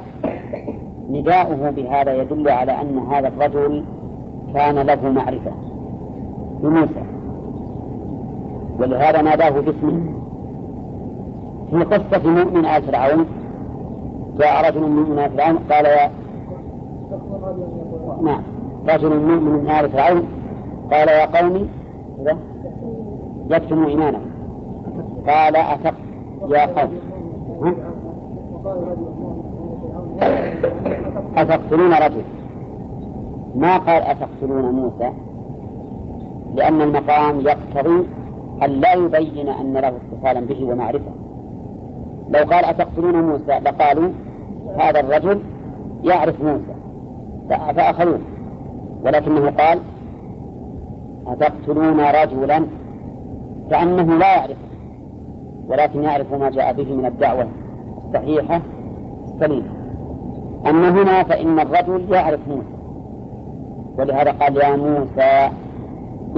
نداؤه بهذا يدل على أن هذا الرجل كان له معرفة بموسى، ولهذا ناداه باسمه. في قصة مؤمن آل فرعون جاء رجل مؤمن آل فرعون قال يا نعم رجل مؤمن آل فرعون قال: يا قومي يكتموا إيمانه. قال: أتق يا قوم أتقتلون رجل. ما قال أتقتلون موسى، لأن المقام يقتضي أن لا يبين أن له اتصالا به ومعرفة. لو قال أتقتلون موسى لقالوا هذا الرجل يعرف موسى فأخذوه، ولكنه قال أتقتلون رجلا، كأنه لا يعرفه ولكن يعرف ما جاء به من الدعوة الصحيحة السليمة. أما هنا فإن الرجل يعرف موسى، ولهذا قال: يا موسى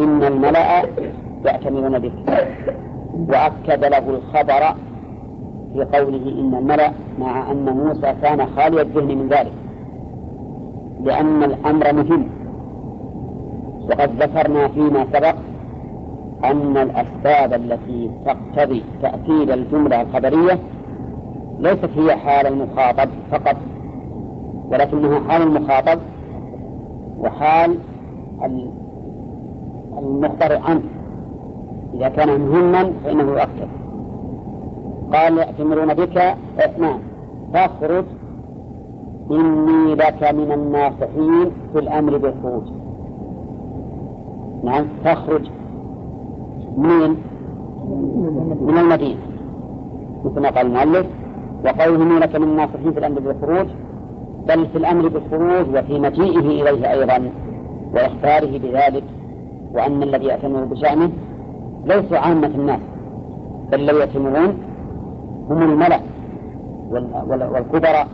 إن الملأ يأتمرون بك. وأكد له الخبر في قوله إن الملأ، مع أن موسى كان خالي الذهن من ذلك، لأن الأمر مهم. وقد ذكرنا فيما سبق أن الأسباب التي تقتضي تأكيد الجملة الخبرية ليست هي حال المخاطب فقط، ولكنها حال المخاطب وحال المخبر عنه. إذا كان مهما فإنه يؤكد. قال: يأتمرون بك إثنان فاخرج إني لك من الناصحين، في الأمر بالخروج. نعم، تخرج من من المدينة مثل ما قال المؤلف. وقوله لك من الناصحين في الأمر بالخروج، بل في الأمر بالخروج وفي مجيئه إليه أيضا وإخباره بذلك، وأن الذي يأتمر بشأنه ليس عامة الناس، بل الذي يأتمرون هم الملأ والكبراء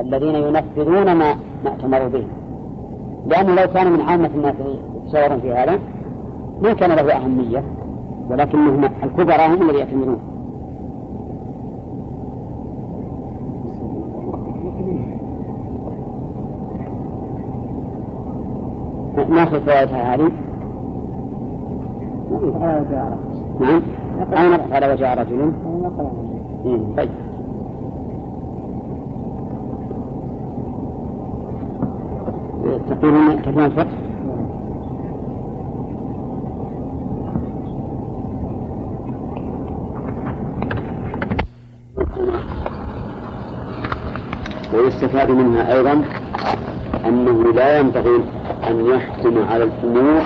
الذين ينفذون ما اعتمروا به. لأنه لو كان من عامة الناس يتشاورون في هذا ما كان له أهمية، ولكنهم الكبراء هم الذين يأتمرون. ناخذ فوائدها هذه. نعم، أين قال وجاء رجل؟ طيب، تقولون كلمة فقط. ويستفاد منها أيضا أنه لا ينبغي أن يحكم على الأمور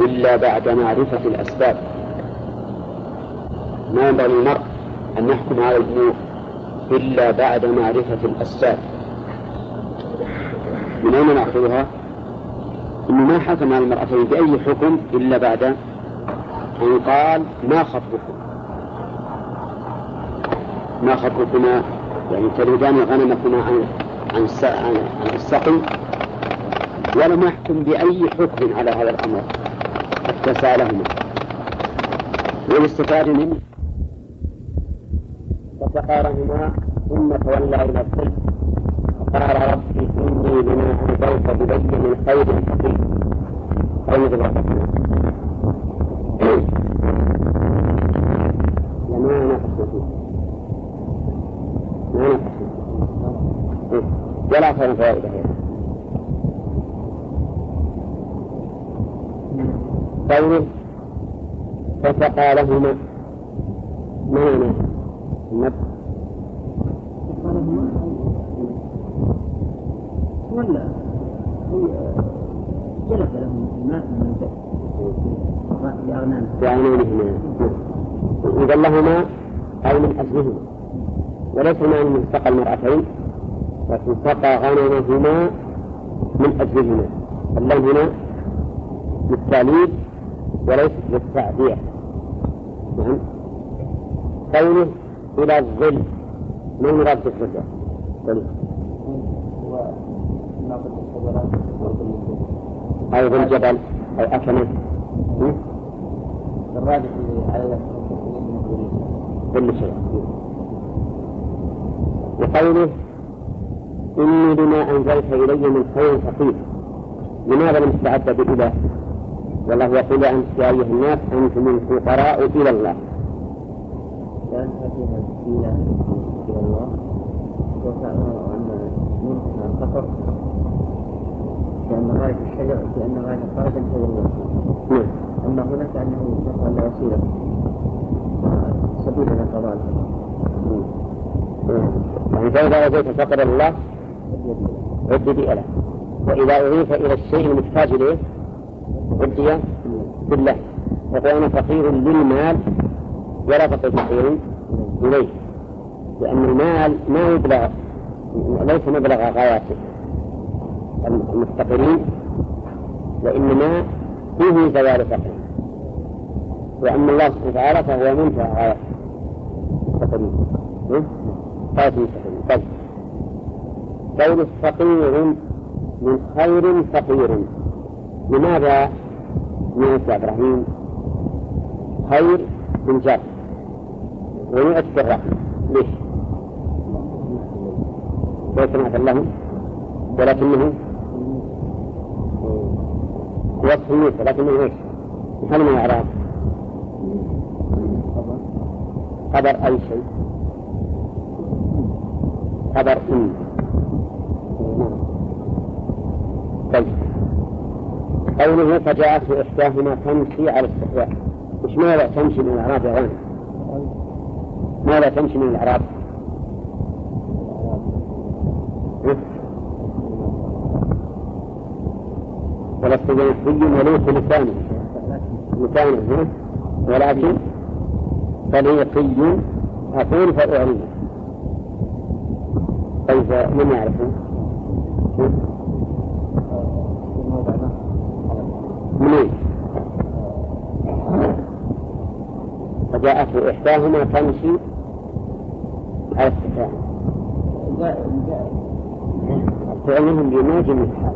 إلا بعد معرفة الأسباب. ما ينبغي المرء أن يحكم على الأمور إلا بعد معرفة الأسباب. من أين نأخذها؟ إنه ما حكم على المرأتين بأي حكم إلا بعد أن قال ما خطبكم. ما خطبكما يعني تريدان غنمكما عن عن السقي، ولم يحكم بأي حكم على هذا الأمر حتى سألهما، والاستفادة منه فقارهما ثم تولى إلى الظل فقال ربي إني لما أهديت ببين من خير فقير أو مثل ربنا لما نقص فيه ولا خير فوائد هذا قوله فسقالهما مانا النبت فسقالهما ولا جلس لهم الماء من الدهر بعينانهما إذا لهما أو من أجلهما، وليس معنى من سقى المرأتين لكن سقى غنمهما من أجلهما، اللهم هنا للتعليل وليس للتعبير. نعم. قوله إلى الظل من يراد بالظل؟ ظل أو ظل جبل أو أكمل الراجح على كل شيء. وقوله إني بما أنزلت إلي من خير فقير، لماذا لم تستعد بإله؟ والله يقول أنت يا أيها الناس أنتم الفقراء إلى الله، لأن هذه الوسيلة إلى الله وكأنه أن منها خطر لأن غاية الشجر لأن غاية الخرج هي الله، أما هناك أنه يطلق على وسيلة سبيل إلى قضاء الله، فإذا أضيف فقر الله عد بأله، وإذا أضيف إلى الشيء المحتاج إليه عدية بالله، وكان فقير للمال ولا فقير إليه، لأن المال ما يبلغ ليس مبلغ غاياته المفتقرين، وإنما فيه زوال فقير، وأما الله سبحانه وتعالى فهو منتهى غاياته فقير قاسم فقير. قول فقير من خير فقير، لماذا نعت إبراهيم خير من جار ونعت بالرحمة؟ ليش؟ لا سمعت لهم ولكنه وصفه ولكنه ايش؟ هل من إعراب خبر أي شيء؟ خبر إن. طيب قوله فجاءته إحداهما تمشي على السحوة، مش ماذا تمشي من الأعراب يا غنم؟ ماذا تمشي من الأعراب؟ ولا استجنسي ملوك لسانه لسانه ولكن فليقي أقول فأعلم. طيب من يعرفه؟ منين؟ فجاءته إحداهما تمشي على السحاب فعلهم بموجب الحال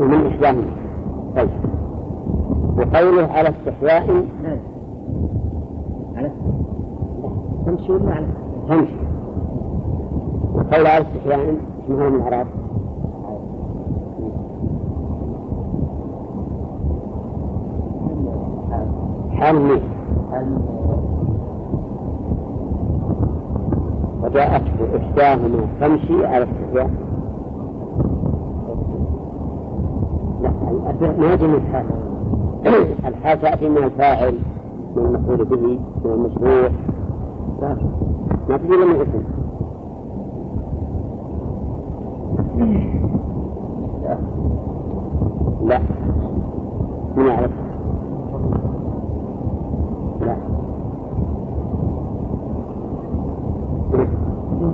ومن إحداهما. طيب وقوله على استحياء تمشي ولا على تمشي؟ وقوله على استحياء اسمها من العراق حمل وجاءته إحداهما تمشي على السحاب ما جمع الحال الحال تأتي من الفاعل من المفعول به من المشروع ما تجي لما اسم لا من يعرف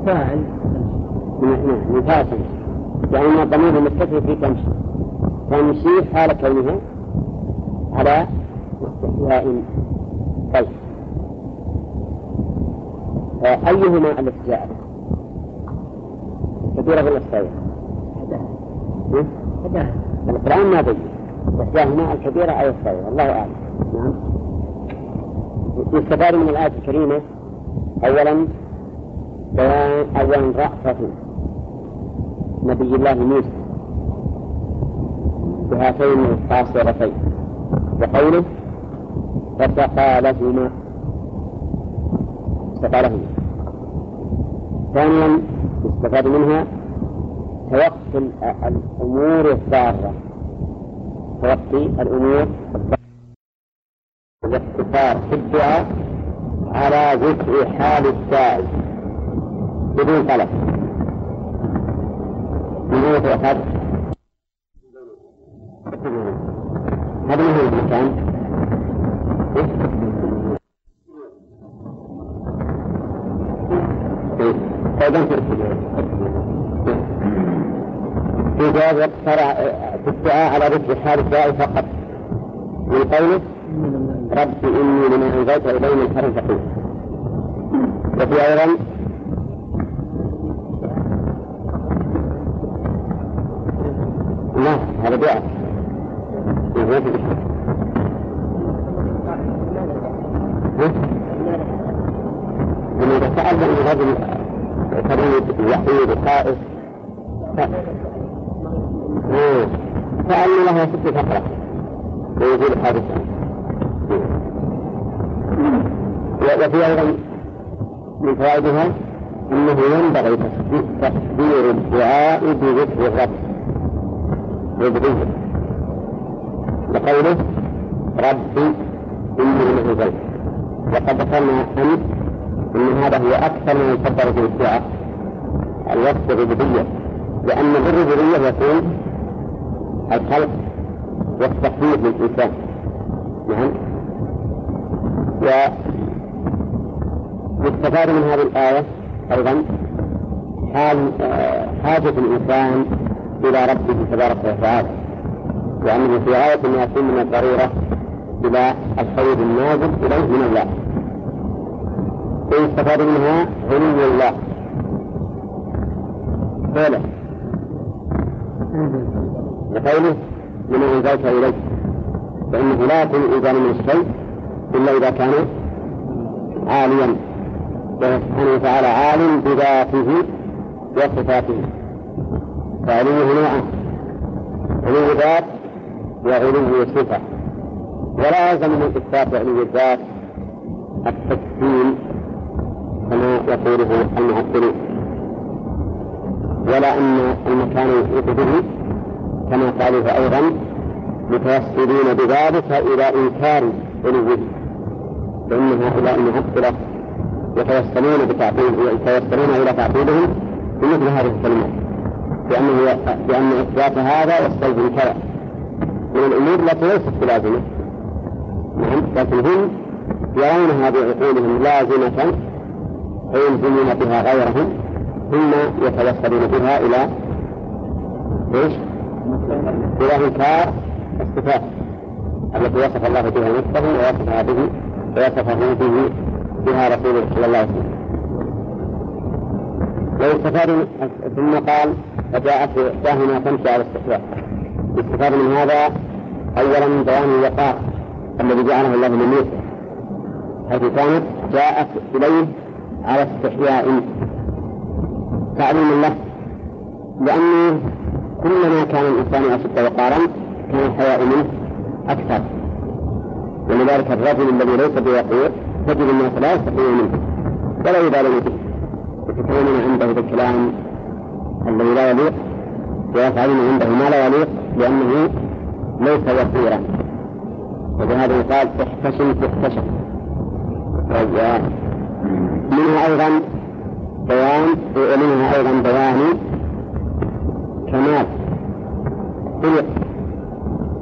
فاعل من فاعل يعني الضمير المتصل في تمشي تمشي حال كونها على استحياء. طيب أيهما التي جاءت كثيرة من الصحيح هداها القرآن ما بين وجاءهما الكبيرة أو الصغيرة الله أعلم. نعم يستفاد من الآية الكريمة أولا بيان أولا رأفة نبي الله موسى بهاتين القاصرتين وقوله فسقى لهما فسقى لهما. ثانيا يستفاد منها توقف الأمور الضارة توقي الأمور والاقتصار في الدعاء على ذكر حال السائل بدون طلب بدون طلب. هذا هو المكان في جواب اقتصار في الدعاء على ذكر حال السائل فقط من قوله رب إني لما أنزلت إلي من خير فقير. وفي أيضا لا هذا دعاء لما تسأل من رجل فريد وحيد خائف فأل له ست فقرة ويزيل حادثة. وفي أيضا من فوائدها أنه ينبغي تخدير الدعاء بذكر الرب يبغيه لقوله ربي إني لما أنزلت. وقد ذكرنا أمس أن هذا هو أكثر من يفضل في الدعاء الوصف الربوبية لأن الربوبية يكون الخلق والتخليق للإنسان. نعم ويستفاد من هذه الآية أيضا حال حاجة الإنسان إلى ربه تبارك وتعالى وأنه في غاية ما يكون من الضرورة إلى الخير النازل إليه من الله. ويستفاد منها علو الله قوله لقوله لمن أنزلت إليه فإنه لا يكون إنزال من الشيء إلا إذا كان عاليا سبحانه وتعالى عالم بذاته وصفاته. فعلوه نوعان علو ذات وعلو صفة ولا يلزم من إثبات علو الذات التكفير كما يقوله المعطلون ولا أن المكان يحيط به كما قالوه أيضا متوسلين بذلك إلى إنكار علوه لأن هؤلاء المعطلة يتوسلون إلى تعطيلهم بمثل هذه الكلمات لأن إثبات هذا يستلزم كذا من الأمور التي ليست بلازمة. نعم لكن هم يرونها بعقولهم لازمة فيلزمون بها غيرهم ثم يتوسلون بها إلى إيش؟ إلى إنكار الصفات التي وصف الله بها نفسه ووصفها به ووصفه به بها رسوله صلى الله عليه وسلم. ويستفاد ثم قال فجاءت إحداهما تمشي على الاستحياء. يستفاد من هذا أولا من بيان الوقار الذي جعله الله لموسى حيث كانت جاءت إليه على استحياء تعليم له لأنه كلما كان الإنسان أشد وقارا كان الحياء منه أكثر ولذلك الرجل الذي ليس بوقور تجد الناس لا يستحيون منه ولا يبالون به وتكونون عنده بالكلام الذي لا يليق ويفعلون عنده ما لا يليق لأنه ليس وقورا. وبهذا يقال احتشم تحتشم. منها أيضا بيان ومنها أيضا بيان كمال خلق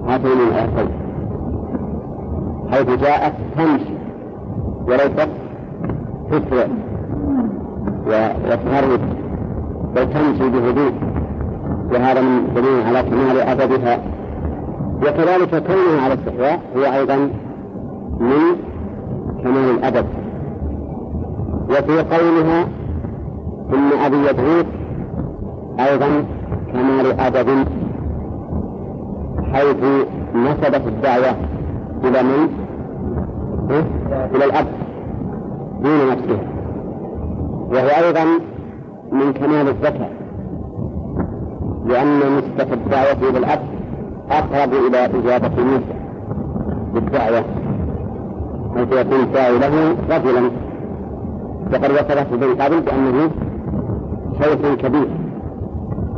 هاتين الآيتين حيث جاءت تمشي وليست تسرع وتهرب بل تمشي بهدوء وهذا من دليل على كمال أدبها. وكذلك كونها على الاستحياء هو أيضا من كمال الأدب وفي قولها إن أبي يدعوك أيضا كمال أدب، حيث نسبت الدعوة إلى من؟ إلى الأب دون نفسه، وهو أيضا من كمال الذكاء، لأن نسبة الدعوة إلى الأب أقرب إلى إجابة موسى بالدعوة، حيث يكون فاعله رجلا. وقد وصفت بن قابل بأنه شيخ كبير،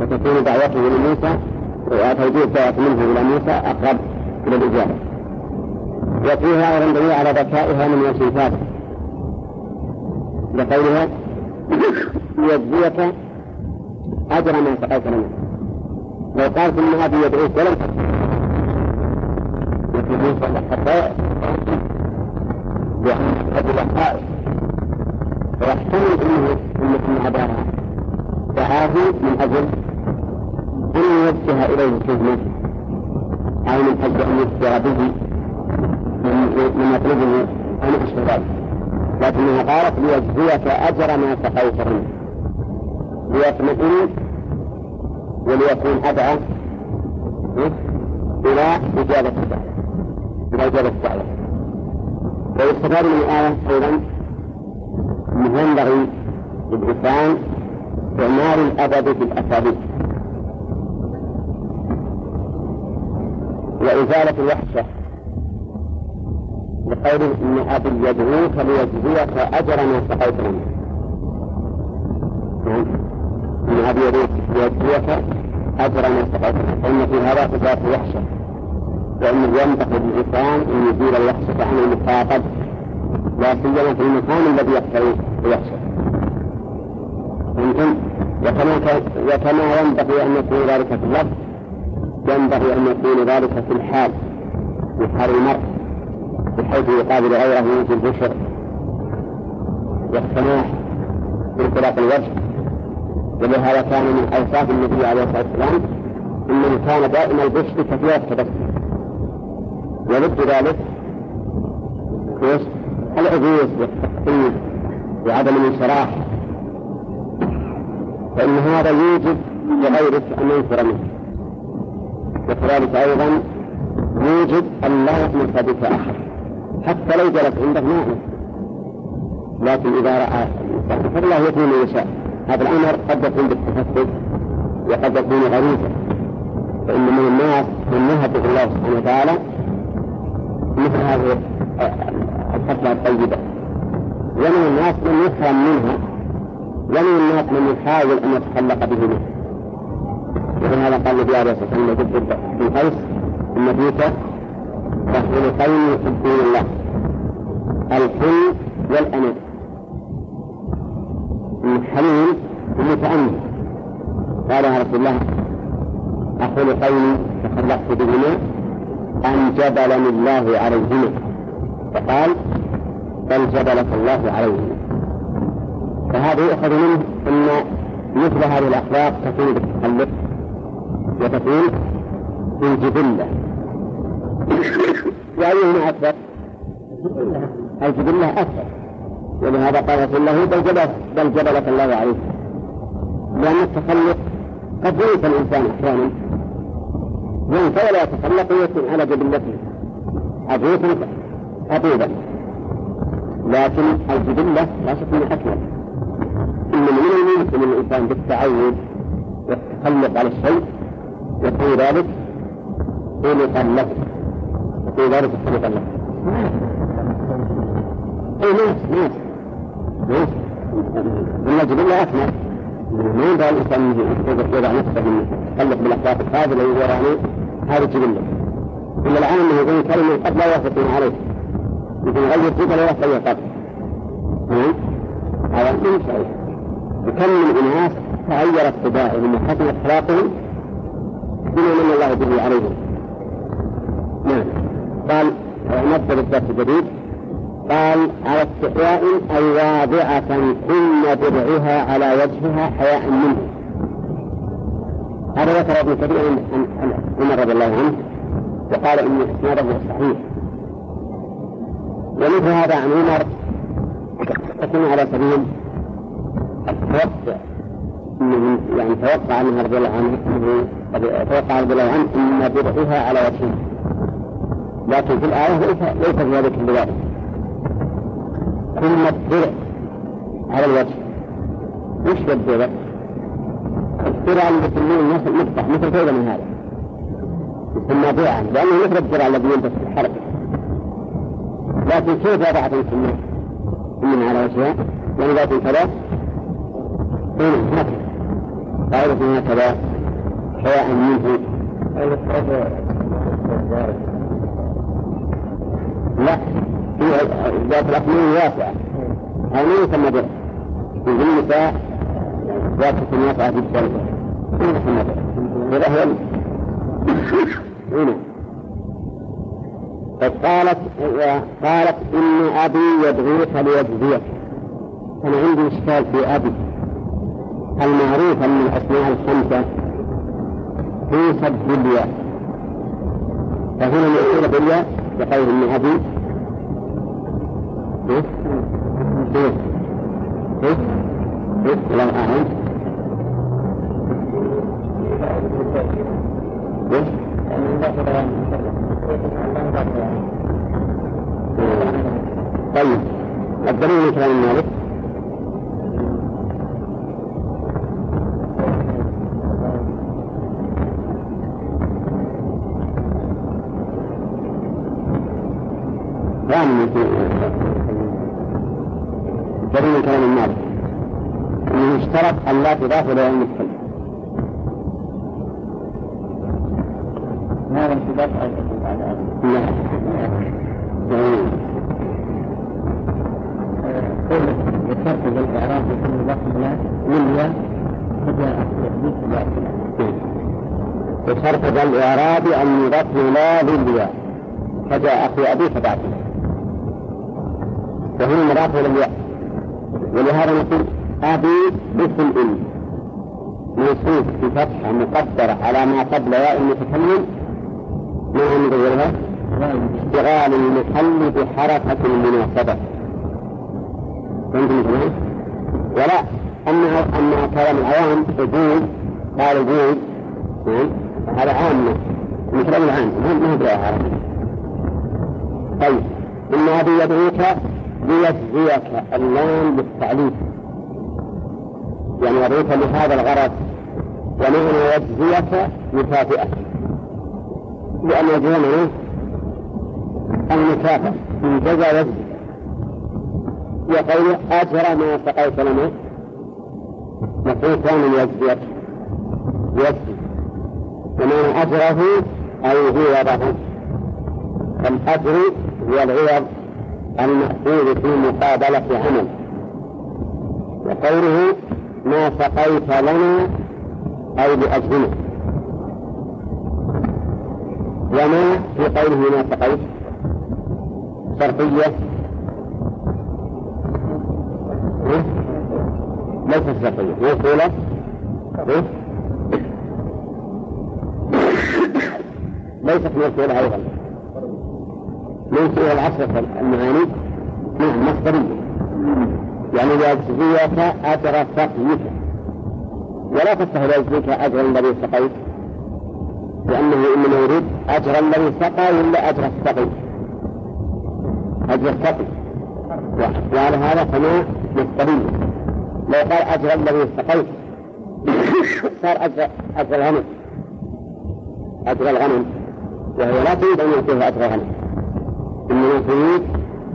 وتكون دعوته إلى موسى وتوجيه الدعوة منه إلى موسى أقرب إلى الإجابة. وفيها أيضا على ذكائها من وصفاته لقولها ليجزيك أجر ما سألت منه. لو قالت إنها بيدعوك ولم يقول موسى لقد وقد لقائك ويحتمل أنه مثل عبارة دعاه من أجل أن يوجه إليه الخدمة، أو من أجل أن يبدأ به من يطلبه أن أشتغل، لكنها قالت ليجزيك أجر ما سقيت منه ليطمئن وليكون أدعى إلى إجابة الدعوة. ويستفاد من الآية أيضا أنه ينبغي للإنسان استعمال الأدب في الأساليب وإزالة الوحشة، بقول إن أبي يدعوك ليجزيك أجر ما سقيت منه. إن أبي يدعوك أجر ما سقيت منه، فإن في هذا إزالة الوحشة، لأنه ينبغي للإنسان أن يزيل الوحشة عن المخاطب، لا سيما في المكان الذي يحصل الوحشة. ممكن وكما ينبغي أن يكون ذلك في اللفظ ينبغي أن يكون ذلك في الحال، في حال المرء، بحيث يقابل غيره في البشر والسماح في انطلاق الوجه. ولهذا كان من أوصاف النبي عليه الصلاة والسلام إنه كان دائما البشر كثير التبسم، ورد ذلك العجوز والتقطيع وعدم الانشراح، فإن هذا يوجب لغيرك أن ينفر منه، وكذلك أيضا يوجب أن لا يطمس بك أحد حتى لو جلت عندك نعمة، لكن إذا رأى فالله يكون ما يشاء. هذا الأمر قد يكون بالتفسد وقد يكون غريزا، فإن من الناس من نهب الله سبحانه وتعالى مثل هذه الخطلة الطيبة، ومن الناس من يفهم منها، ومن الناس من يحاول أن يتخلق به منه. وهذا قال النبي عليه الصلاة والسلام جد بن قيس إن فيك رجلين يحبون الله الحلم والأناة. الحليم المتأني، قال يا رسول الله أخلقين تخلقت بهما أن جبلني الله عليهما، فقال بل جبلك الله عليهما. فهذا يؤخذ منه أن مثل هذه الأخلاق تكون بالتخلق وتكون بالجبلة. وأيهما أكثر؟ الجبلة أكثر، ولهذا قال رسول الله بل جبلك الله عليهما، لأن التخلق قد ينسى الإنسان أحيانا ينسى ولا يتخلق ويكون على جبلته عجوزا خطيبا، لكن الجبلة لا شك من أكمل. إن من يمكن الإنسان بالتعود والتخلق على الشيء يقول ذلك خلقا له، يقول ذلك خلقا له. أي ناس ناس ناس إن الجبلة أكمل، ما ينبغي الإنسان يضع نفسه يتخلق بالأخلاق الفاضلة ويرى هذه الجبلة. إن العالم يقول كلمة قد لا يثقون عليه يكون غير فيك لا يحصل يقف على كل شيء. وكم من الناس تغيرت طباعهم وحسن اخلاقهم بما من الله به عليهم. نعم قال نبذ الدرس الجديد، قال على استحياء اي واضعه كن درعها على وجهها حياء منه. هذا ذكر ابن كثير عن عمر رضي الله عنه وقال ان اسناده صحيح. ومثل هذا عن عمر تكون على سبيل التوقع، يعني توقع عنها رضي الله عنه توقع رضي الله عنه إنما بدعها على وجهه، لكن في الآية ليس في هذه البداية كلمة بدع على الوجه. وش بدع؟ البدع اللي يسمون الناس المفتح مثل هذا من هذا يسمى بدعا لأنه مثل البدع الذي ينبت في الحرب، لكن كيف وضعت السنة من على وجهها؟ يعني ذات كذا هنا هكذا تعرف هنا كذا حياء منه. لا ذات الأقليم واسعة أو لا يسمى بها يقول نساء ذات الأقليم واسعة في الشركة لا يسمى بها هذا هو هنا. فقالت قالت إن أبي يبغيك ليجزيك. أنا عندي إشكال في أبي، المعروف أن الأسماء الخمسة توصف بالياء، فهنا المأثور بالياء بقول إن أبي إيه إيه إيه إيه لم أعلم إيه طيب. الدليل من كلام مالك رامي الدليل من كلام مالك أنه اشترط أن لا تضاف إلى يوم الحج. ما لم تضاف على أبي ذكرت بالإعراب بكل لفظ والياء تجاء التحديث بالياء. ذكرت بالإعراب أن لفظ لا بالياء تجاء أخي أبي فبعثنا، فهنا مضاف إلى الياء، ولهذا نقول أبي باسم إلي موصوف بفتحة مقدرة على ما قبل ياء المتكلم منهم غيرها اشتغال المحل بحركة المناسبة. ولا أنها أنها كلام العوام تقول قال يقول هذا عامة مثل العام ما هو عامة. طيب إن أبي يدعوك ليجزيك، اللام للتعليل يعني يدعوك لهذا الغرض، ومعنى يجزيك مكافئة لأن يجزينا المكافئة من جزا يجزي، وقوله أجر ما سقيت لنا مفعول ثاني يجزيك يجزي، ومن أجره أي غيابه، فالأجر هو الغياب المحصول في مقابلة عمل. وقوله ما سقيت لنا أي بأجرنا، وما في قوله ما سقيت شرطية ليس الشرطية موصولة ليست موصولة أيضا، موصولة العشرة المعاني مصدرية يعني ليجزيك أجر سقيك، ولا تستحي ليجزيك أجر الذي سقيت لأنه إنما يريد أجر الذي سقى ولا أجر السقي أجر السقي، وعلى هذا فما مصدرية. لو قال أجر الذي استقيت صار أجر أجر الغنم أجر الغنم، وهو لا تريد أن يعطيه أجر الغنم، إنما تريد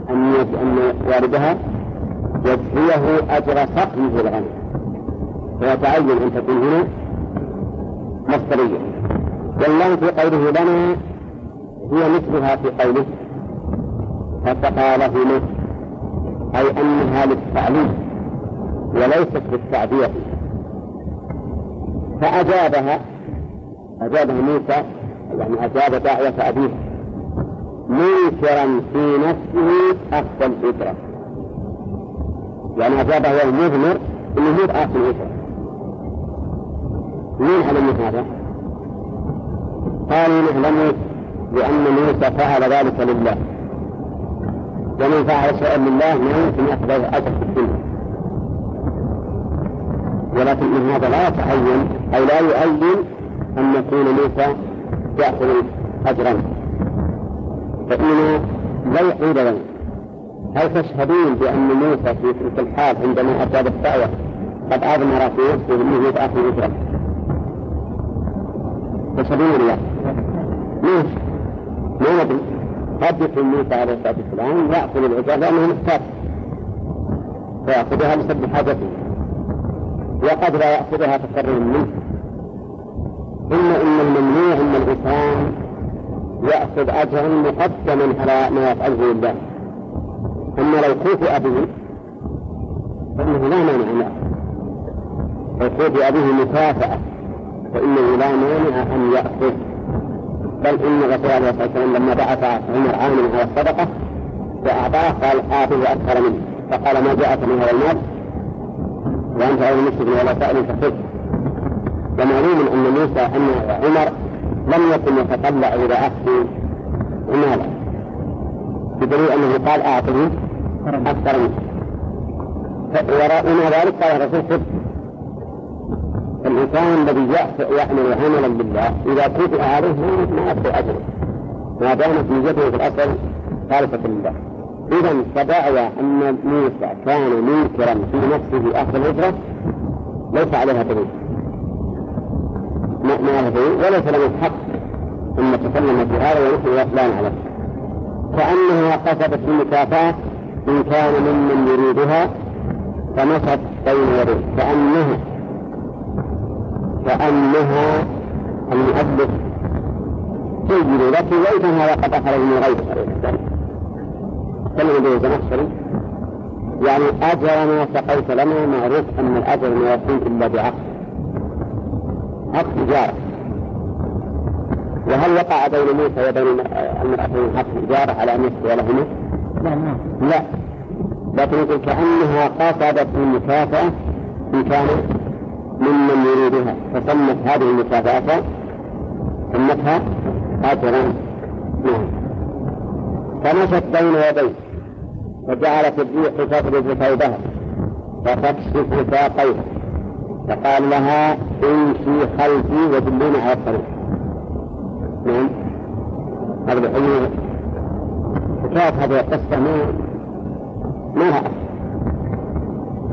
أن واردها يجزيه أجر سقيه الغنم، فيتعين أن تكون هنا مصدرية. والله في قوله لنا هي مثلها في قوله فتقالهما، أي أنها للتعليم وليست بالتعبير. فأجابها أجابها موسى يعني أجاب داعية أبيه منكرا في نفسه أخذ الإجرة، يعني أجابها المذنر إنه يبقى أخذ الإجرة. من علم هذا؟ قالوا نعلم بأن موسى فعل ذلك لله ومن فعل شيئا لله لا يمكن أخذ أجر في الدنيا، ولكن هذا لا يتعين أو لا يعين أن يكون ليس يأخذ أجرا، فإنه لا يعود له. هل تشهدون بأن موسى في تلك الحال عندما أجاب الدعوة قد أعظم رأسه وأنه يتأخذ أجرا؟ تشهدون لله ليش؟ ما ندري، قد يكون موسى عليه الصلاة والسلام يأخذ الأجر لأنه محتاج فيأخذها بسبب حاجته، وقد لا يأخذها تقرر منه. إما إن الممنوع أن الإنسان يأخذ أجرا مقدما على ما يفعله لله، أما لو كوفئ به فإنه لا مانع أن يأخذ، لو كوفئ به مكافأة فإنه لا مانع أن يأخذ، بل إن الرسول عليه الصلاة والسلام لما بعث عمر عامر على الصدقة فأعطاه قال آخذ أكثر منه، فقال ما جاءك من هذا المال وأنت غير مسلم ولا سائل فخذ. ومعلوم أن موسى أن عمر لم يكن يتطلع إلى أخذ ماله بدليل أنه قال أعطني أكثر منه، وراء ذلك قال الرسول خذ. الإنسان الذي يعمل عملا بالله إذا كنت عليه ما أخذ أجره ما دامت نيته في الأصل خالصة لله. إذن فدعوى أن موسى كان منكرا في نفسه أخذ الأجرة ليس عليها دليل، ما عليها دليل وليس له الحق أن تسلم في هذا ونحن يطلعون عليه، كأنها قصدت المكافأة إن كان ممن يريدها فنصت بين يديه، كأنها كأنها المؤلف سجل لك وإذنها وقد أخرج من غير طريق كلمة بيزنخشري، يعني أجر ما سقيت لنا معروف أن الأجر ما يكون إلا بعقد عقد إجارة. وهل وقع بين موسى وبين المرأتين عقد إجارة على أن يسقي لهما؟ لا، لكن كأنها قصدت المكافأة إن كان ممن يريدها فسمت هذه المكافأة سمتها أجرا منه، فمشت بين يديه وجعلت الريح تضرب ثوبها فتكشف ساقيها، فقال لها امشي خلفي ودليني على الطريق. نعم، هذا بحلول حكاية هذه القصة ما لها أصل،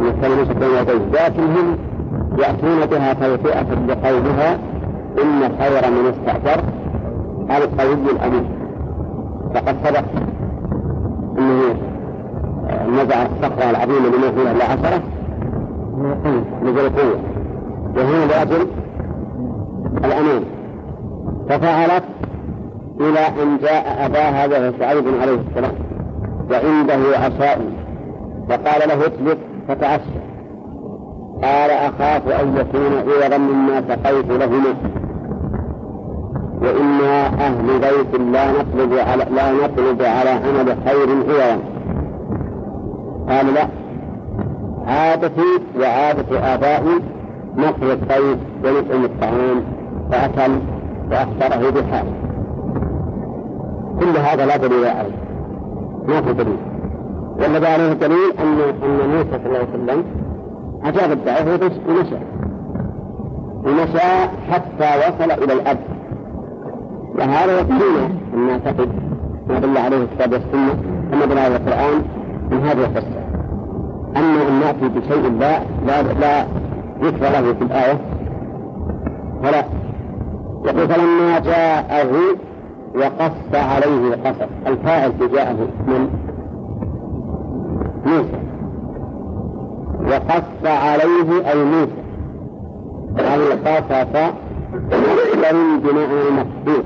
الإنسان مشت بين يديه، لكنهم يأتون بها توثيئة لقولها إن خير من استأجر القوي الأمين. فقد صدق أنه نزع الصخرة العظيمة لما فيها إلا عشرة لجلقوة وهنا لأجل الأمان، ففعلت إلى أن جاء أباها وهو شعيب عليه السلام وعنده عشاء، فقال له اطلب فتعشى، قال أخاف أن يكون عوضا مما سقيت لهما وإنا أهل بيت لا نطلب على, لا نطلب على عمل خير عوضا. قال لا، عادتي وعادة آبائي نقل الطيب ونطعم الطعام فأكل فأفطره بحال. كل هذا لا دليل عليه، ما في دليل، والذي عليه دليل أن أن موسى صلى الله عليه وسلم أجاب الدعوة ونشأ ونشأ حتى وصل إلى الأب، وهذا يقولنا أن نعتقد ما دل عليه الكتاب والسنة وما دل عليه القرآن من هذه القصة، أما أن نأتي بشيء لا لا ذكر له في الآية فلا. يقول فلما جاءه وقص عليه القصص، الفاعل جاءه من موسى، وقص عليه أي موسى، القصص مثلا بمعنى مقصود.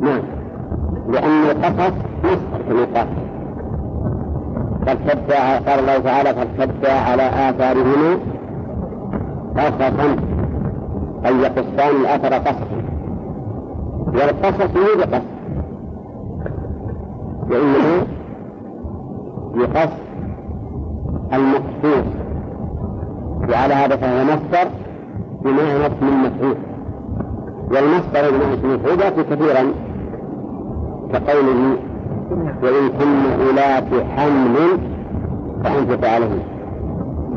نعم، لأن القصص مصدر في القصص، قال الله تعالى فارتد على آثارهما قصصا أي يقصان الأثر قصصا، والقصص ليس قصص لأنه يقص المقصود، وعلى هذا فهو مصدر بمعنى من مفعول، والمصدر بمعنى مفعول كثيرا كقوله وإن كن أولات حمل فأنت عليهم.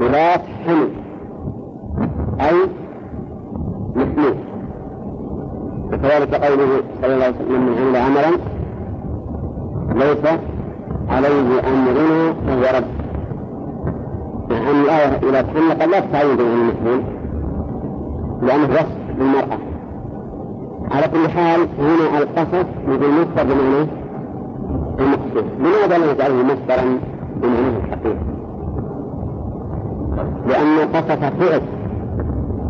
أولات حمل أي مثلوه، وكذلك قوله صلى الله عليه وسلم من عمل عملا ليس عليه أمرنا فهو رد، لأن الآية أولات حمل قد لا تتعين بين المثلين لأنه وصف للمرأة. على كل حال هنا القصص مثل مصدر بمعنى المقصود. لماذا لا نجعله مصدرا بمعنى الحقيقة؟ لأن قصص فعل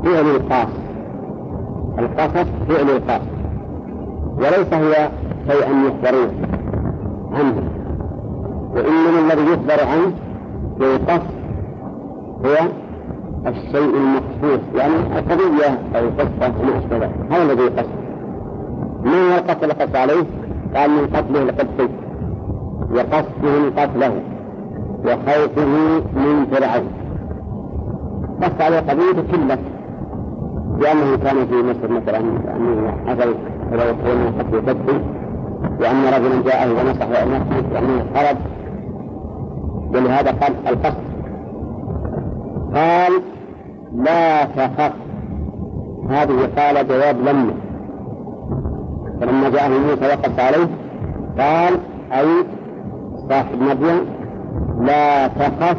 فعل القاص، القصص فعل القاص وليس هو شيئا يخبرون عنه، وإنما الذي يخبر عنه بالقص هو الشيء المقصود، يعني القضية أو القصة وما أشبه ذلك، هذا الذي يقصد. ما هو القتل قص عليه؟ قال من قتله لقتله وقصده قتله وخوفه من فرعون، قص عليه قضية كلة لأنه كان في مصر مثلا أن حصل روحه من قتل بدي، وأن رجلا جاءه ونصح ونصح وأنه هرب، ولهذا قال القصد. قال لا تخف، هذه قال جواب لما فلما جاءه موسى وقف عليه قال أي صاحب مدين لا تخف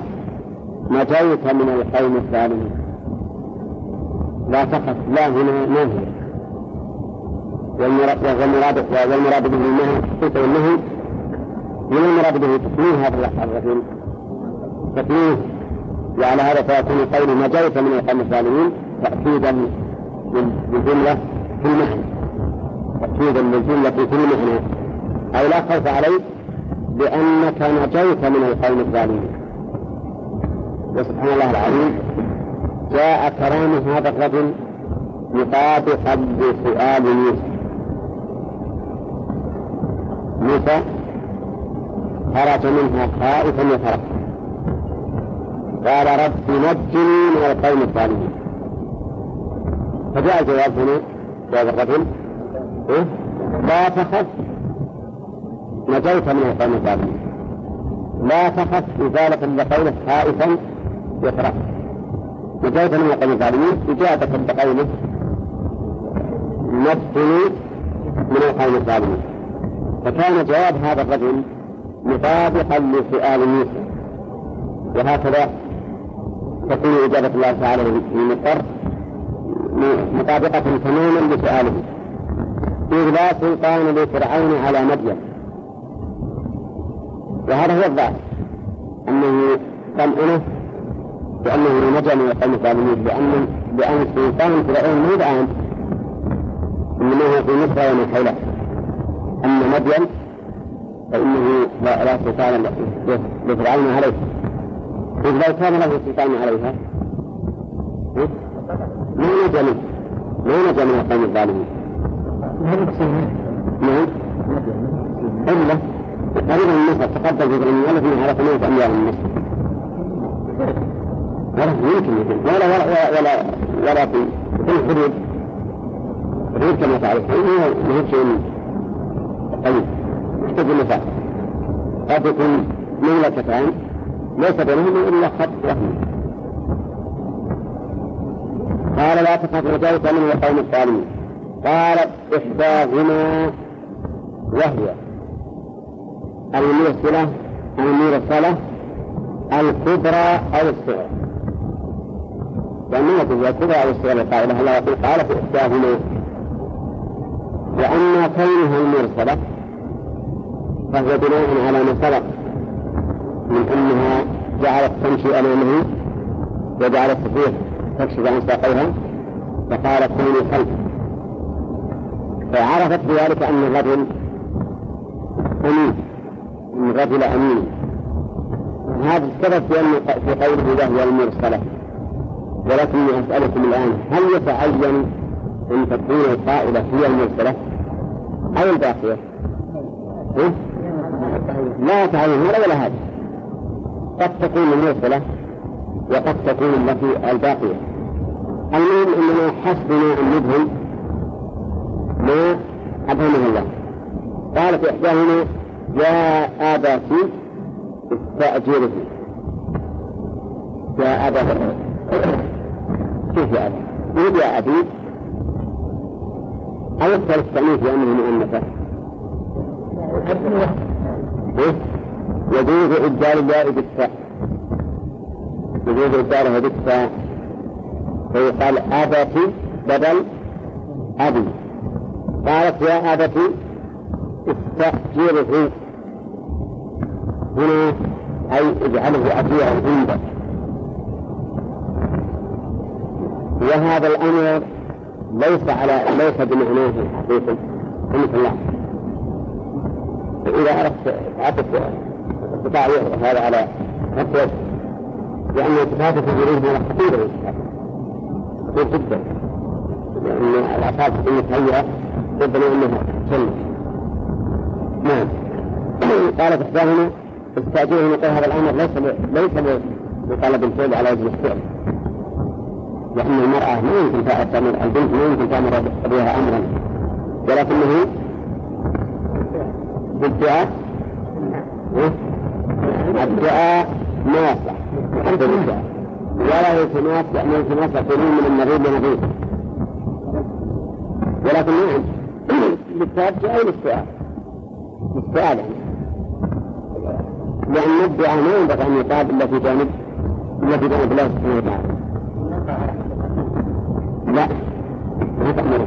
نجيت من القوم الظالمين. لا تخف، لا هنا نهي والمراد به النهي التخفيف والنهي، ولا المراد به تقنيه هذا الرجل تقنيه، وعلى هذا فيكون قول نجوت من القوم الظالمين تأكيدا للجملة في المحن، تأكيدا للجملة في كل محن، أي لا خوف عليك بأنك نجوت من القوم الظالمين. وسبحان الله العظيم جاء كرام هذا الرجل مطابقا لسؤال موسى. موسى خرج منها خائفا وتركها، قال رب نجني من القوم الظالمين. فجاء جواب هنا جواب الرجل إيه؟ لا تخف نجوت من القوم الظالمين، لا تخف إزالة لقوله خائفا يفرح، نجوت من القوم الظالمين إجابة لقوله نجني من القوم الظالمين. فكان جواب هذا الرجل مطابقا لسؤال موسى، وهكذا تكون إجابة الله تعالى للمضطر مطابقة تماما لسؤاله. إذ لا سلطان لفرعون على مدين، وهذا هو الضعف أنه طمأنه بأنه نجا من القوم الظالمين، لأن لأن سلطان فرعون مو الآن إنما هو في مصر ومن حوله، أما مدين فإنه لا سلطان لفرعون عليه. إذ لو كان له سلطان عليها ما نجا منه، ما نجا من القوم الظالمين. نعم إلا قريبا من مصر تقدم جبريل ولا فيها على ثمانية أميال من مصر، ولا يمكن يكون ولا ولا ولا ولا في كل حدود حدود كما تعرف ما هو شيء قليل يحتاج المساحة. قد يكون مملكتان ليس بينهم إلا خط رحمه. قال لا تخاف نجوت من القوم الظالمين. قالت إحداهما وهي المرسلة المرسلة الكبرى أو الصغرى، لأنها تقول الكبرى أو الصغرى قائلها لا يقول قالت إحداهما، لأن كونها المرسلة فهي بناء على ما سبق من أنها جعلت تمشي أمامه وجعلت تفيح تكشف عن ساقيها فقالت كوني خلفه، فعرفت بذلك أن الرجل أمين، أن الرجل أمين. هذا السبب في قوله وهي المرسلة. ولكني أسألكم الآن هل يتعين أن تكون القائلة هي المرسلة أو الباقية؟ لا يتعين هذا ولا هذا، قد تكون المرسلة وقد تكون التي الباقية. المهم أننا حسبنا أن نبهم ما أبهمه الله. قالت إحداهما يا أبت استأجره. يا أبت كيف يعني؟ قول يا أبي أليس التأنيث يأمر مؤنثا؟ يجوز إبدال الياء بالتاء، يجوز إبدالها بالتاء، فيقال أبتي بدل أبي. قالت يا أبتي استأجره، هنا أي اجعله أجيرا عندك. وهذا الأمر ليس على ليس بمعناه الحقيقي مثل الله. إذا عرفت عرفت استطاع هذا على نفسه، لأن التفاتة الجريمة هي خطيرة خطيرة جدا، لأن الأصابع المتهيئة تبدو أنها سلمة. نعم. قالت إحداهما استأجره، نقول هذا الأمر ليس ليس بطلب الفعل على وجه الفعل، لأن المرأة ما يمكن تعمل البنت ما يمكن تعمل بها أمرا، ولكنه بالدعاء الدعاء ما يصلح الحمد لله، ولا يتناس لأنه يتناس كثير من المريض لمريض، ولكن نعم بالتابع أي للسؤال للسؤال لأن الدعاء ما ينبغي أن يطاب إلا في جانب إلا في جانب الله سبحانه وتعالى. لا لا تأمره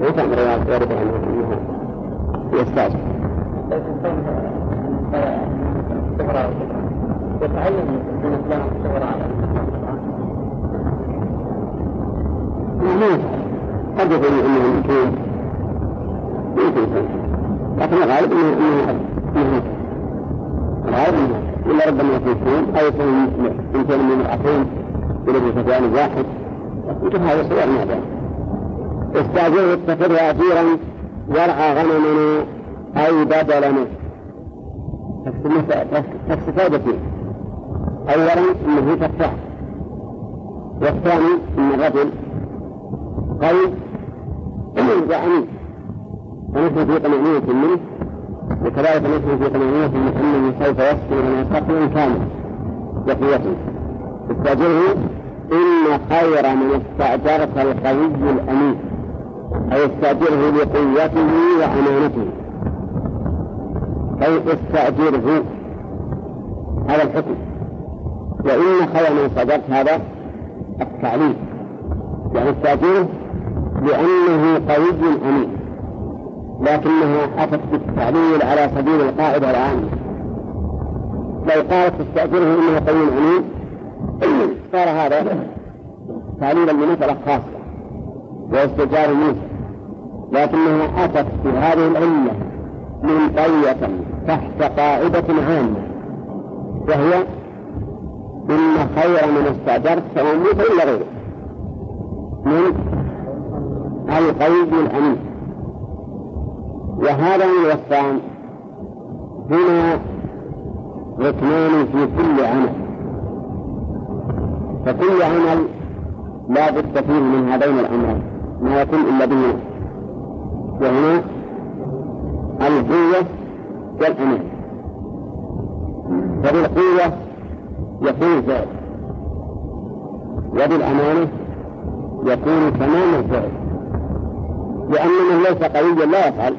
لا تأمره يا أرض عنه يستأجر. لا قد يكون إنه ممكن ممكن لكن الغالب إنه إنه الغالب إنه إلا ربما يكون أو يكون إنسان من العقيم يلبس ثياب واحد وكيف هذا الصور ماذا؟ استأجره استقر أجيرا يرعى غنمنا أي بدلنا. فاستفادت منه أولا أنه تفتح، والثاني أن الرجل قوي وأمين، ونحن في قناعية منه، وكذلك نحن في قناعية أنه سوف يسكن ويستقبل كامل بقيته. استأجره إن خير من استأجرت القوي الأمين، أي استأجره بقوته وأمانته. أي استأجره هذا الحكم، وإن خير من استأجرت هذا التعليم، يعني استأجره لأنه قوي أمين، لكنها أتت بالتعليل على سبيل القاعدة العامة. لو قالت استأجره إنه قوي أمين صار هذا تعليلا لمثلة خاصة واستجار منه، لكنها أتت في هذه العلة من قرية تحت قاعدة عامة، وهي إن خير من استأجرت فمن مثل غيره من القيد الأمين. وهذا الوصفان هنا ركنان في كل عمل، فكل عمل لا بد فيه من هذين الأمرين ما يكون إلا به، وهنا القوة والأمان. فبالقوة يكون الفعل، وبالأمانة يكون تمام الفعل، لأن من ليس قويا لا يفعل،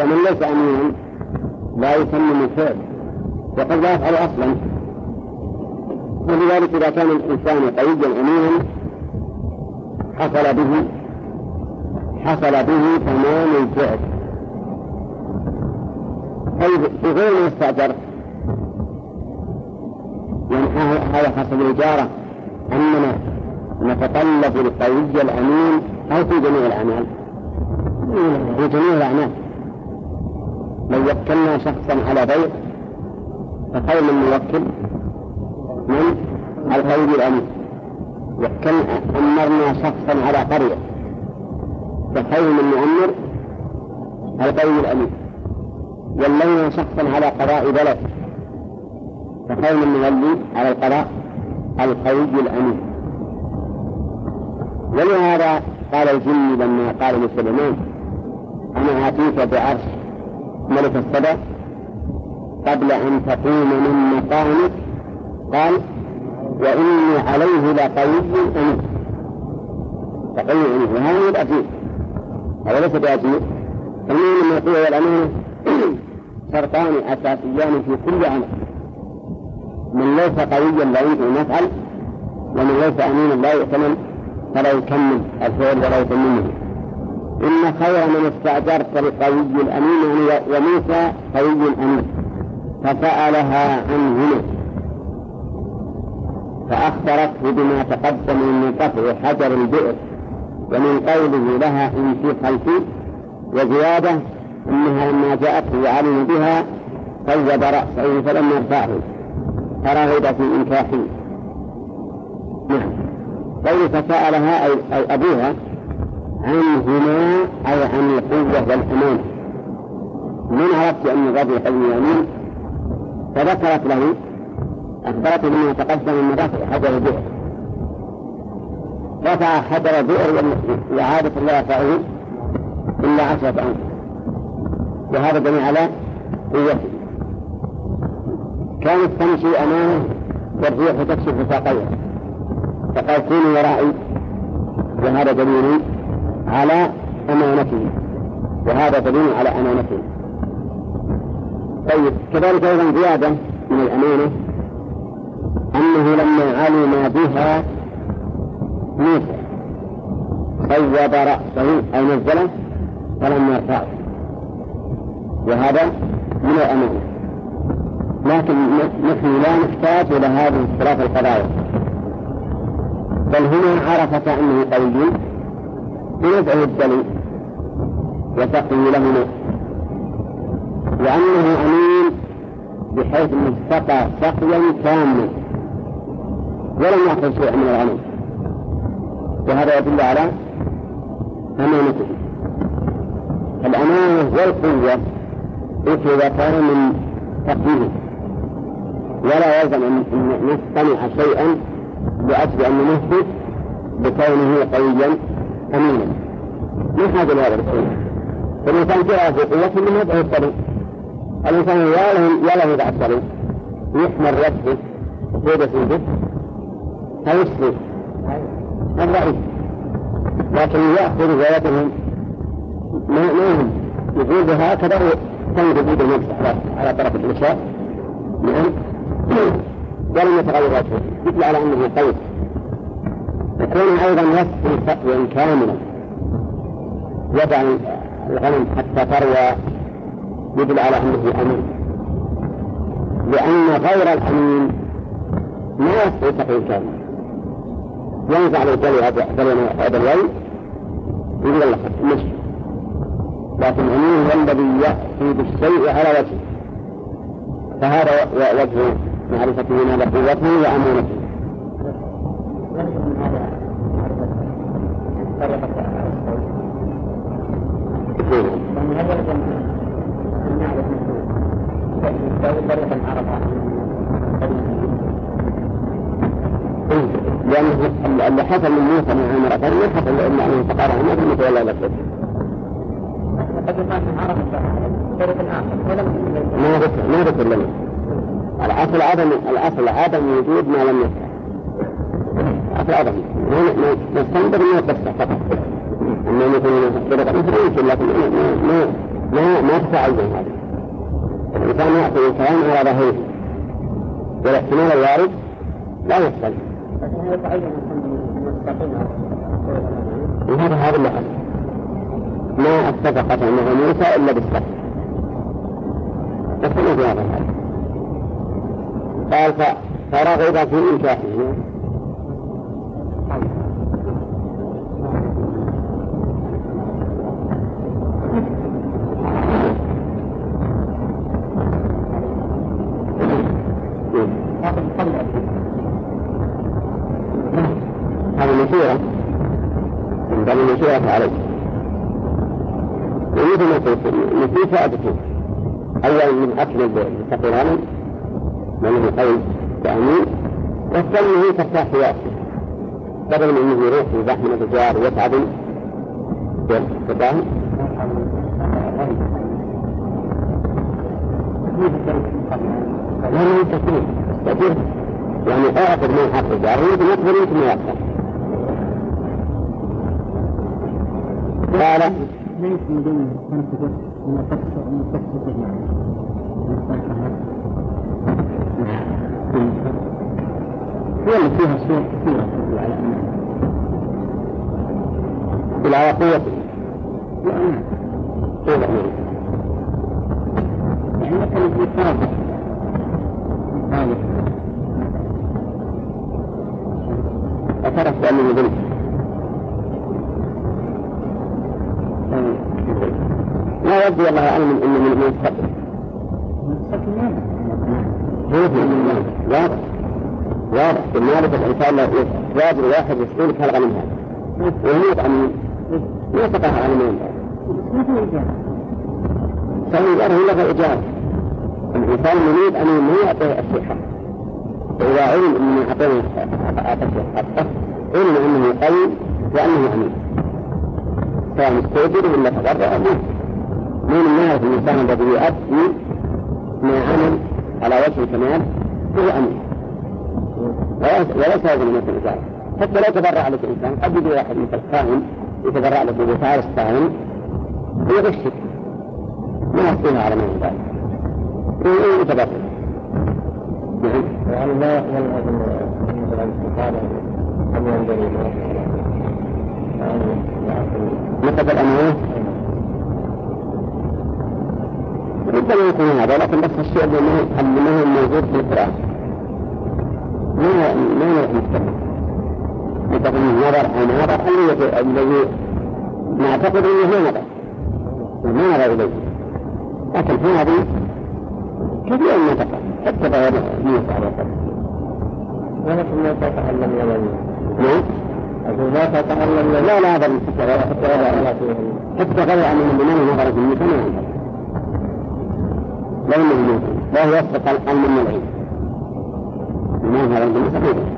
ومن ليس أمينا لا يسمى الفعل، وقد لا يفعل أصلا. ولذلك إذا كان الإنسان قويا أمينا حصل به حصل به تمام الفعل. طيب بغير ما استأجر، ينحى هذا حسب الإجارة أننا نتطلب القوي الأمين أو في جميع الأعمال. في جميع الأعمال لو وكلنا شخصا على بيع فخير من نوكل من القوي الأمين، وكلنا أمرنا شخصا على قرية فخير من نؤمر القوي الأمين، ولينا شخصا على قضاء بلد فخير من نولي على القضاء القوي الأمين. ولهذا قال الجن لما قال لسليمان أنا أتيك بعرش ملك الصدى قبل أن تقوم من مقامك، قال وإني عليه لقوي أمين. لقوي أمين هذا الأجيب، هذا ليس بأجيب. أمين المطيع والأمين شرطان أساسيان في كل عمل، من ليس قويا لا يمكن يفعل، ومن ليس أمين لا يؤتمن فلا يكمل الفعل ولا يتممه. إن خير من استأجرت القوي الأمين، وموسى قوي أمين فسألها عنه فأخبرته بما تقدم من قطع حجر البئر ومن قوله لها إن في خلفي، وزيادة أنها لما جاءته وعلم بها فوض رأسه فلم يرفعه فرغب في إنكاحه. نعم، قول فسألها أي أبوها عنهما أي عن القوة والأمانة. من عرفت أن غضي قوي أمين؟ فذكرت له، أخبرته بما تقدم من رفع حجر بئر، رفع حجر بئر وعادة الله يرفعه إلا عشرة أمر، وهذا دليل على قوته. كانت تمشي أمامه والريح تكشف ساقيها فقال كوني ورائي، وهذا دليل على أمانته وهذا دليل على أمانته. طيب، كذلك أيضا زيادة من الأمانة أنه لما علم بها موسى صوب رأسه أو نزله فلم يرفعه، وهذا من الأمانة. لكن نحن لا نحتاج إلى هذه الثلاث القضايا، بل هنا عرفت أنه قوي بنزعه الدليل وتقي له نفسه، وأنه أمين بحيث مستقى سقيا كاملا ولم يأخذ شيئا من العمل، وهذا يدل على أمانته. الأمانة والقوة إذا كان من تقديره، ولا يلزم أن نصطنع شيئا لأجل أن نثبت بكونه قويا أمينا. من هذا هذا القول فالإنسان جاء في قوته من يدعو الطريق. الإنسان يا له يدعو الطريق يحمل رأسه وقيد سيده فيسلك الرئيس، لكن يأخذ غايتهم مهم يقول بهكذا تنجد يد الممسح على طرف الإشاء ولم يتغير وجهه، يدل على أنه قوي. يكون أيضا يسقي سقيا كاملا، يدع الغنم حتى تروى، يدل على أنه أمين، لأن غير الأمين ما يسقي سقيا كاملا، ينزع الجلي هذا الويل يقول الله مش، لكن أمين هو الذي يأتي بالشيء على وجهه، فهذا وجه معرفته من قوته وأمانته. لأن اللي حصل من موسى من عمر أثنين حصل لأن أنه فقر عمر متولى لك ما ذكر ما ذكر لنا. الأصل عدم الأصل عدم وجود ما لم يذكر، الأصل عدم نستنبط من القصة فقط أنه يكون طريقة مثل لكن ما ما ما تفعل هذا. الإنسان يعطي الكلام على ظهره والاحتمال الوارد لا يحصل، وهذا هذا اللي حصل. ما اتفقت مع موسى إلا بالسفر تسلوا في هذا الحال. قال فرغب في إنكاحه، هذه المسيرة من باب المسيرة عليه في فائدته. أولا من أكل الفقران من القول تأمين، والثاني تفتح حياته بدل من أنه يروح في زحمة التجار ويتعب في التجار. تكليف لا من تكليف تكليف يعني أعطب من حق الجارية يقبل يمكن يقبل قال ليس من دون تنفذ من تكسر من تكسر يعني فيها صور كثيرة إلى قوة لأنه طول عمره يعني كانت مصابة مصابة أثرت بأنه ذنب لا يبدو الله أعلم أنه من المستقبل المستقبل ماذا؟ واضح واضح بالمعرفة الإنسان لا يقدر واحد يسئول كهربا من هذا ويموت عن لا تقع على المين سألوا أره لغا إجابة الإنسان يريد أن لا يعطيه الصحة فإذا علم أنه يعطيه الصحة علم أنه يقيم وأنه أمين سواء مستوجر ولا تضرع أمين من الناس الإنسان الذي يؤدي ما عمل على وجه الكمال هو أمين وليس هذا من الإجابة حتى لو تضرع لك الإنسان قد يجي واحد مثل خائن يتبرع لك ببطار الصائم ويغشك ما يحصلها على من ذلك ويتبرع نعم وعلى الله يلعب المثال السلطانة أن ينجري نقض الأموات ربما يكون هذا لكن بس الشيء اللي موجود في القرآن ما ما يستمر نتقل النظر عن هذا الحلية الذي نعتقد أنه نظر وما نظر إليه لكن هذه كثير ما تقع حتى بغير ميسا على القرآن ولكن لا تتعلم يمني نعم؟ أقول لا تتعلم يمني لا لا هذا المسكرة حتى غير عن المنين نظر في الميسا ما نظر لا يمني لا يسرق القلم من العين ما نظر الميسا ما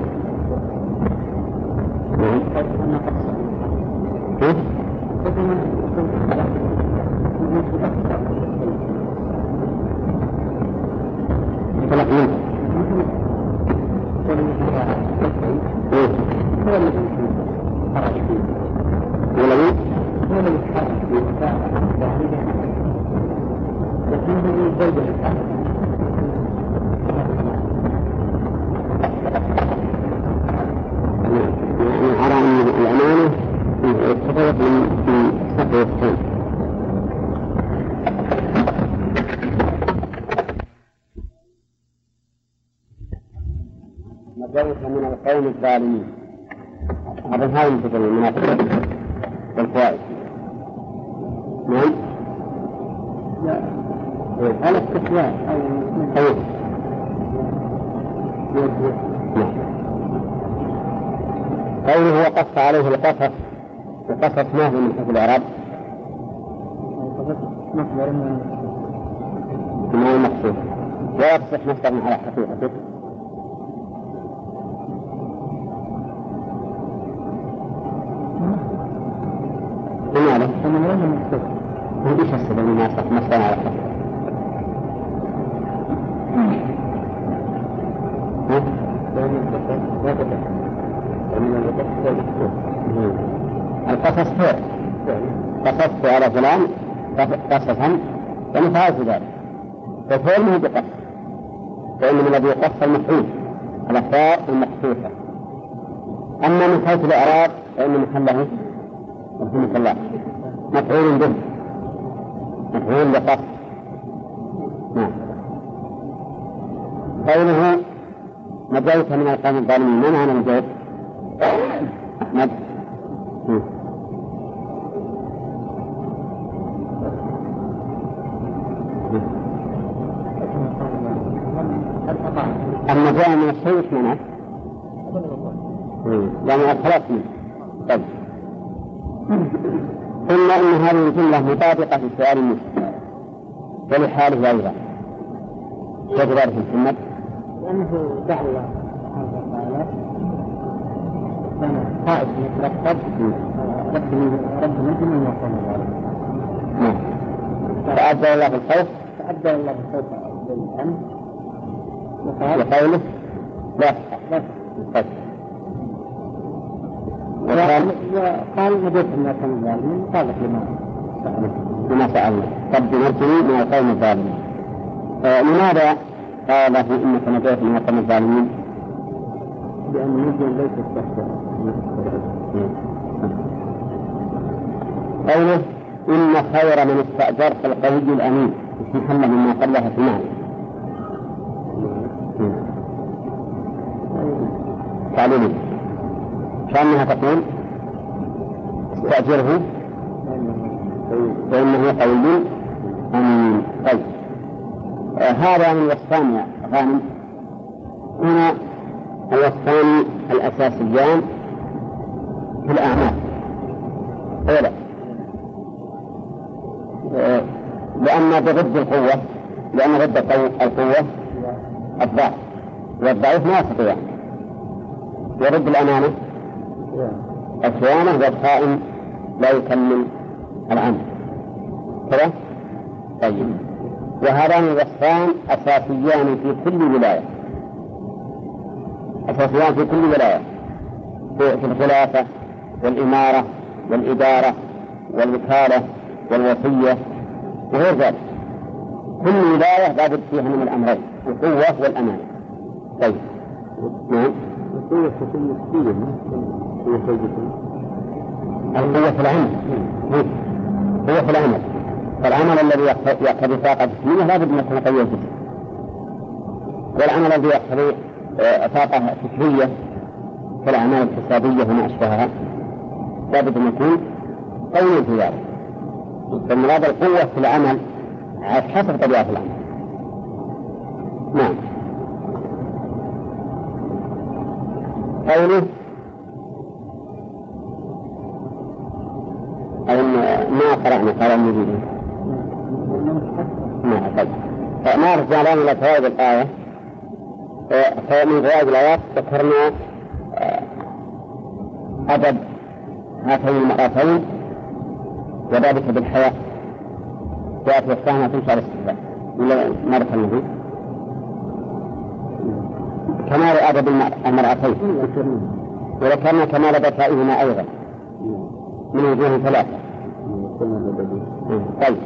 الظالمين هذا هاي مثل المناطق والفوائد نعم لا على التسوية أيوة قوله هو قص عليه القصص وقصص ما هو من حيث الإعراب ما هو المقصود لا يقصح مصدر على حقيقته قصصا ونفعز ذلك فالفعل ما هو بقص فإن من الذي يقص المفعول الأفعال المقصوصة أما من حيث الإعراب فإن محله رحمك الله مفعول به مفعول لقص نعم قوله نجوت من القوم الظالمين ما معنى نجوت؟ منه لأنه أدخلت منه طيب ثم إن هذه الجملة مطابقة في السؤال المسلم ولحاله أيضا تجربة في السنة لأنه دعوة كان قائد يترقب رب نجم ويقوم الله فأبدأ الله بالخوف فأبدأ الله بالخوف بالأمس وقوله لا تفتح لا وقال نبيتهم لا كانوا ظالمين صادق لما سألنا لما سألنا رب نجني من القوم الظالمين. لماذا قال له إنك نجيت من القوم الظالمين؟ لأن نجم ليست تحت قوله إن خير من استأجرت القوي الأمين محمد ما قبلها في معنى تعليمي كأنها تقول استأجره فإنه قوي أمين. طيب آه هذا من الوصفان يا غانم. هنا الوصفان الأساسيان في الأعمال. أولا لأن بغض القوة لأن غض القوة الضعف والضعيف ما يستطيع، وغض الأمانة الخيانة والخائن لا يكمل العمل كذا. طيب وهذان الوصفان أساسيان في كل ولاية، أساسيان في كل ولاية في الخلافة والإمارة والإدارة والوكالة والوصية وغير ذلك. كل ولاية لابد فيها من الأمرين القوة والأمانة. طيب نعم القوة في العمل، القوة في العمل فالعمل الذي يقتضي طاقة جسمية لابد من يكون قوية جدا، والعمل الذي يقتضي طاقة فكرية كالأعمال الاقتصادية وما أشبهها لابد من يكون قوية جدا. فالمراد القوة في العمل على حسب طبيعة العمل. نعم قوله أو ما قرأنا قال النبي ما أقل فما رجعنا إلى فوائد الآية. فمن فوائد الآيات ذكرنا أدب هاتين المرأتين وذلك بالحياء جاءت وقتها تمشي على السباق ولا مرة النبي كمال أدب المرأتين وذكرنا كمال بكائهما أيضا من وجوه ثلاثة. طيب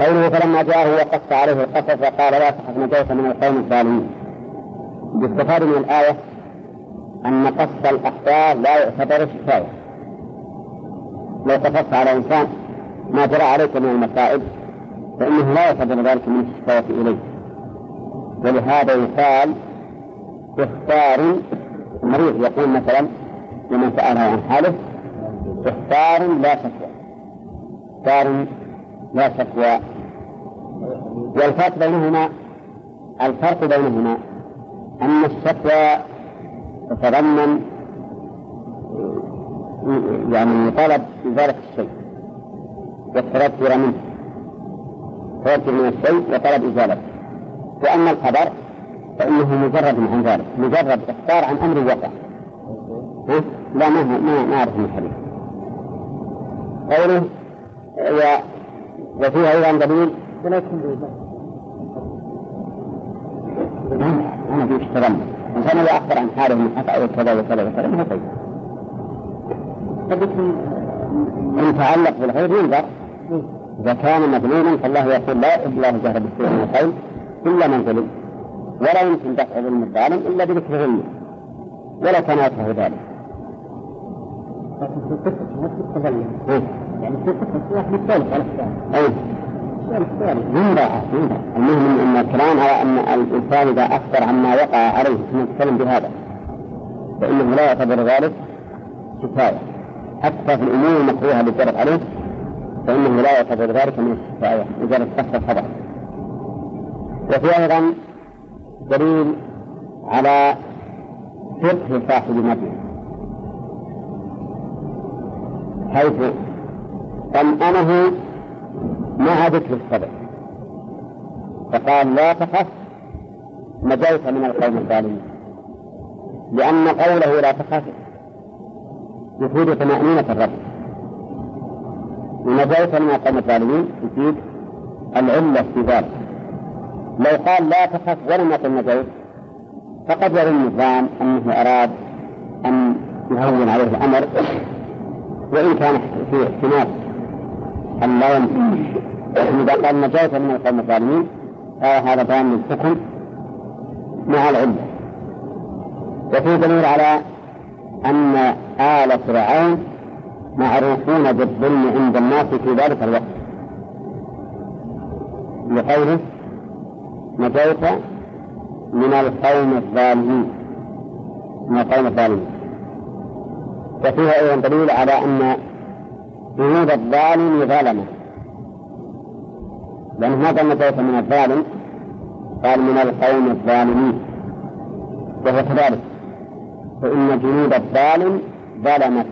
قوله فلما جاءه وقص عليه القصص وقال لا تخف نجوت من القوم الظالمين. باستفاد من الآية أن قص الأخبار لا يعتبر شكاية. لو قصصت على إنسان ما جرى عليك من المصائب فإنه لا يعتبر ذلك من الشكاية إليه، ولهذا يقال اختار المريض يقول مثلا لمن سأله عن حاله اختار لا شكوى، اختار لا شكوى. والفرق بينهما الفرق بينهما أن الشكوى تتضمن يعني طلب إزالة الشيء والتذكر منه، تذكر من الشيء وطلب إزالته. وأما الخبر فإنه مجرد عن ذلك، مجرد إخبار عن أمر وقع لا ما أعرف من حديث. قوله وفيها أيضا دليل ولكن أنا فيه اشتغل إنسان لا أخبر عن حاله من أفعل كذا وكذا وكذا ما هو إن تعلق بالغير ينظر إذا كان مظلوما فالله يقول لا يحب الله الجهر بالسوء من الخير إلا من ظلم ولا يمكن دفع ظلم الظالم إلا بذكر ظلمه ولا كان يفعل ذلك. لكن في القصة ما تتظلم يعني في القصة السلاح بالثالث على الثالث منبعة. المهم أن الكلام على أن الإنسان إذا أخبر عما وقع عليه من الكلام بهذا فإنه لا يعتبر ذلك شفاية، حتى في الأمور المكروهة اللي جرت عليه فإنه لا يعتبر ذلك من الشفاية إذا استخدم الخبر. وفي أيضا دليل على فقه صاحب مبنى حيث طمأنه مع ذكر الخبر فقال لا تخف نجوت من القوم الظالمين، لأن قوله لا تخف يفيد طمأنينة الرب، ونجوت من القوم الظالمين يفيد العلة في ذلك لو قال لا تخف ولما تنجوت فقد يرى النظام أنه أراد أن يهون عليه الأمر، وإن كان في احتمال اللون إذا قال نجوت من القوم الظالمين فهو هذا ضامن الحكم مع العلة. وفي دليل على أن آل فرعون معروفون بالظلم عند الناس في ذلك الوقت، لقوله نجوت من القوم الظالمين من القوم الظالمين. وفيها أيضا دليل على أن جنود الظالم ظالمة، لأنه ما قال نجوت من الظالم، قال من القوم الظالمين، وهو كذلك، فإن جنود الظالم ظلمة.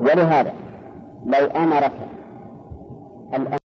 ولهذا لو أمرك الأمر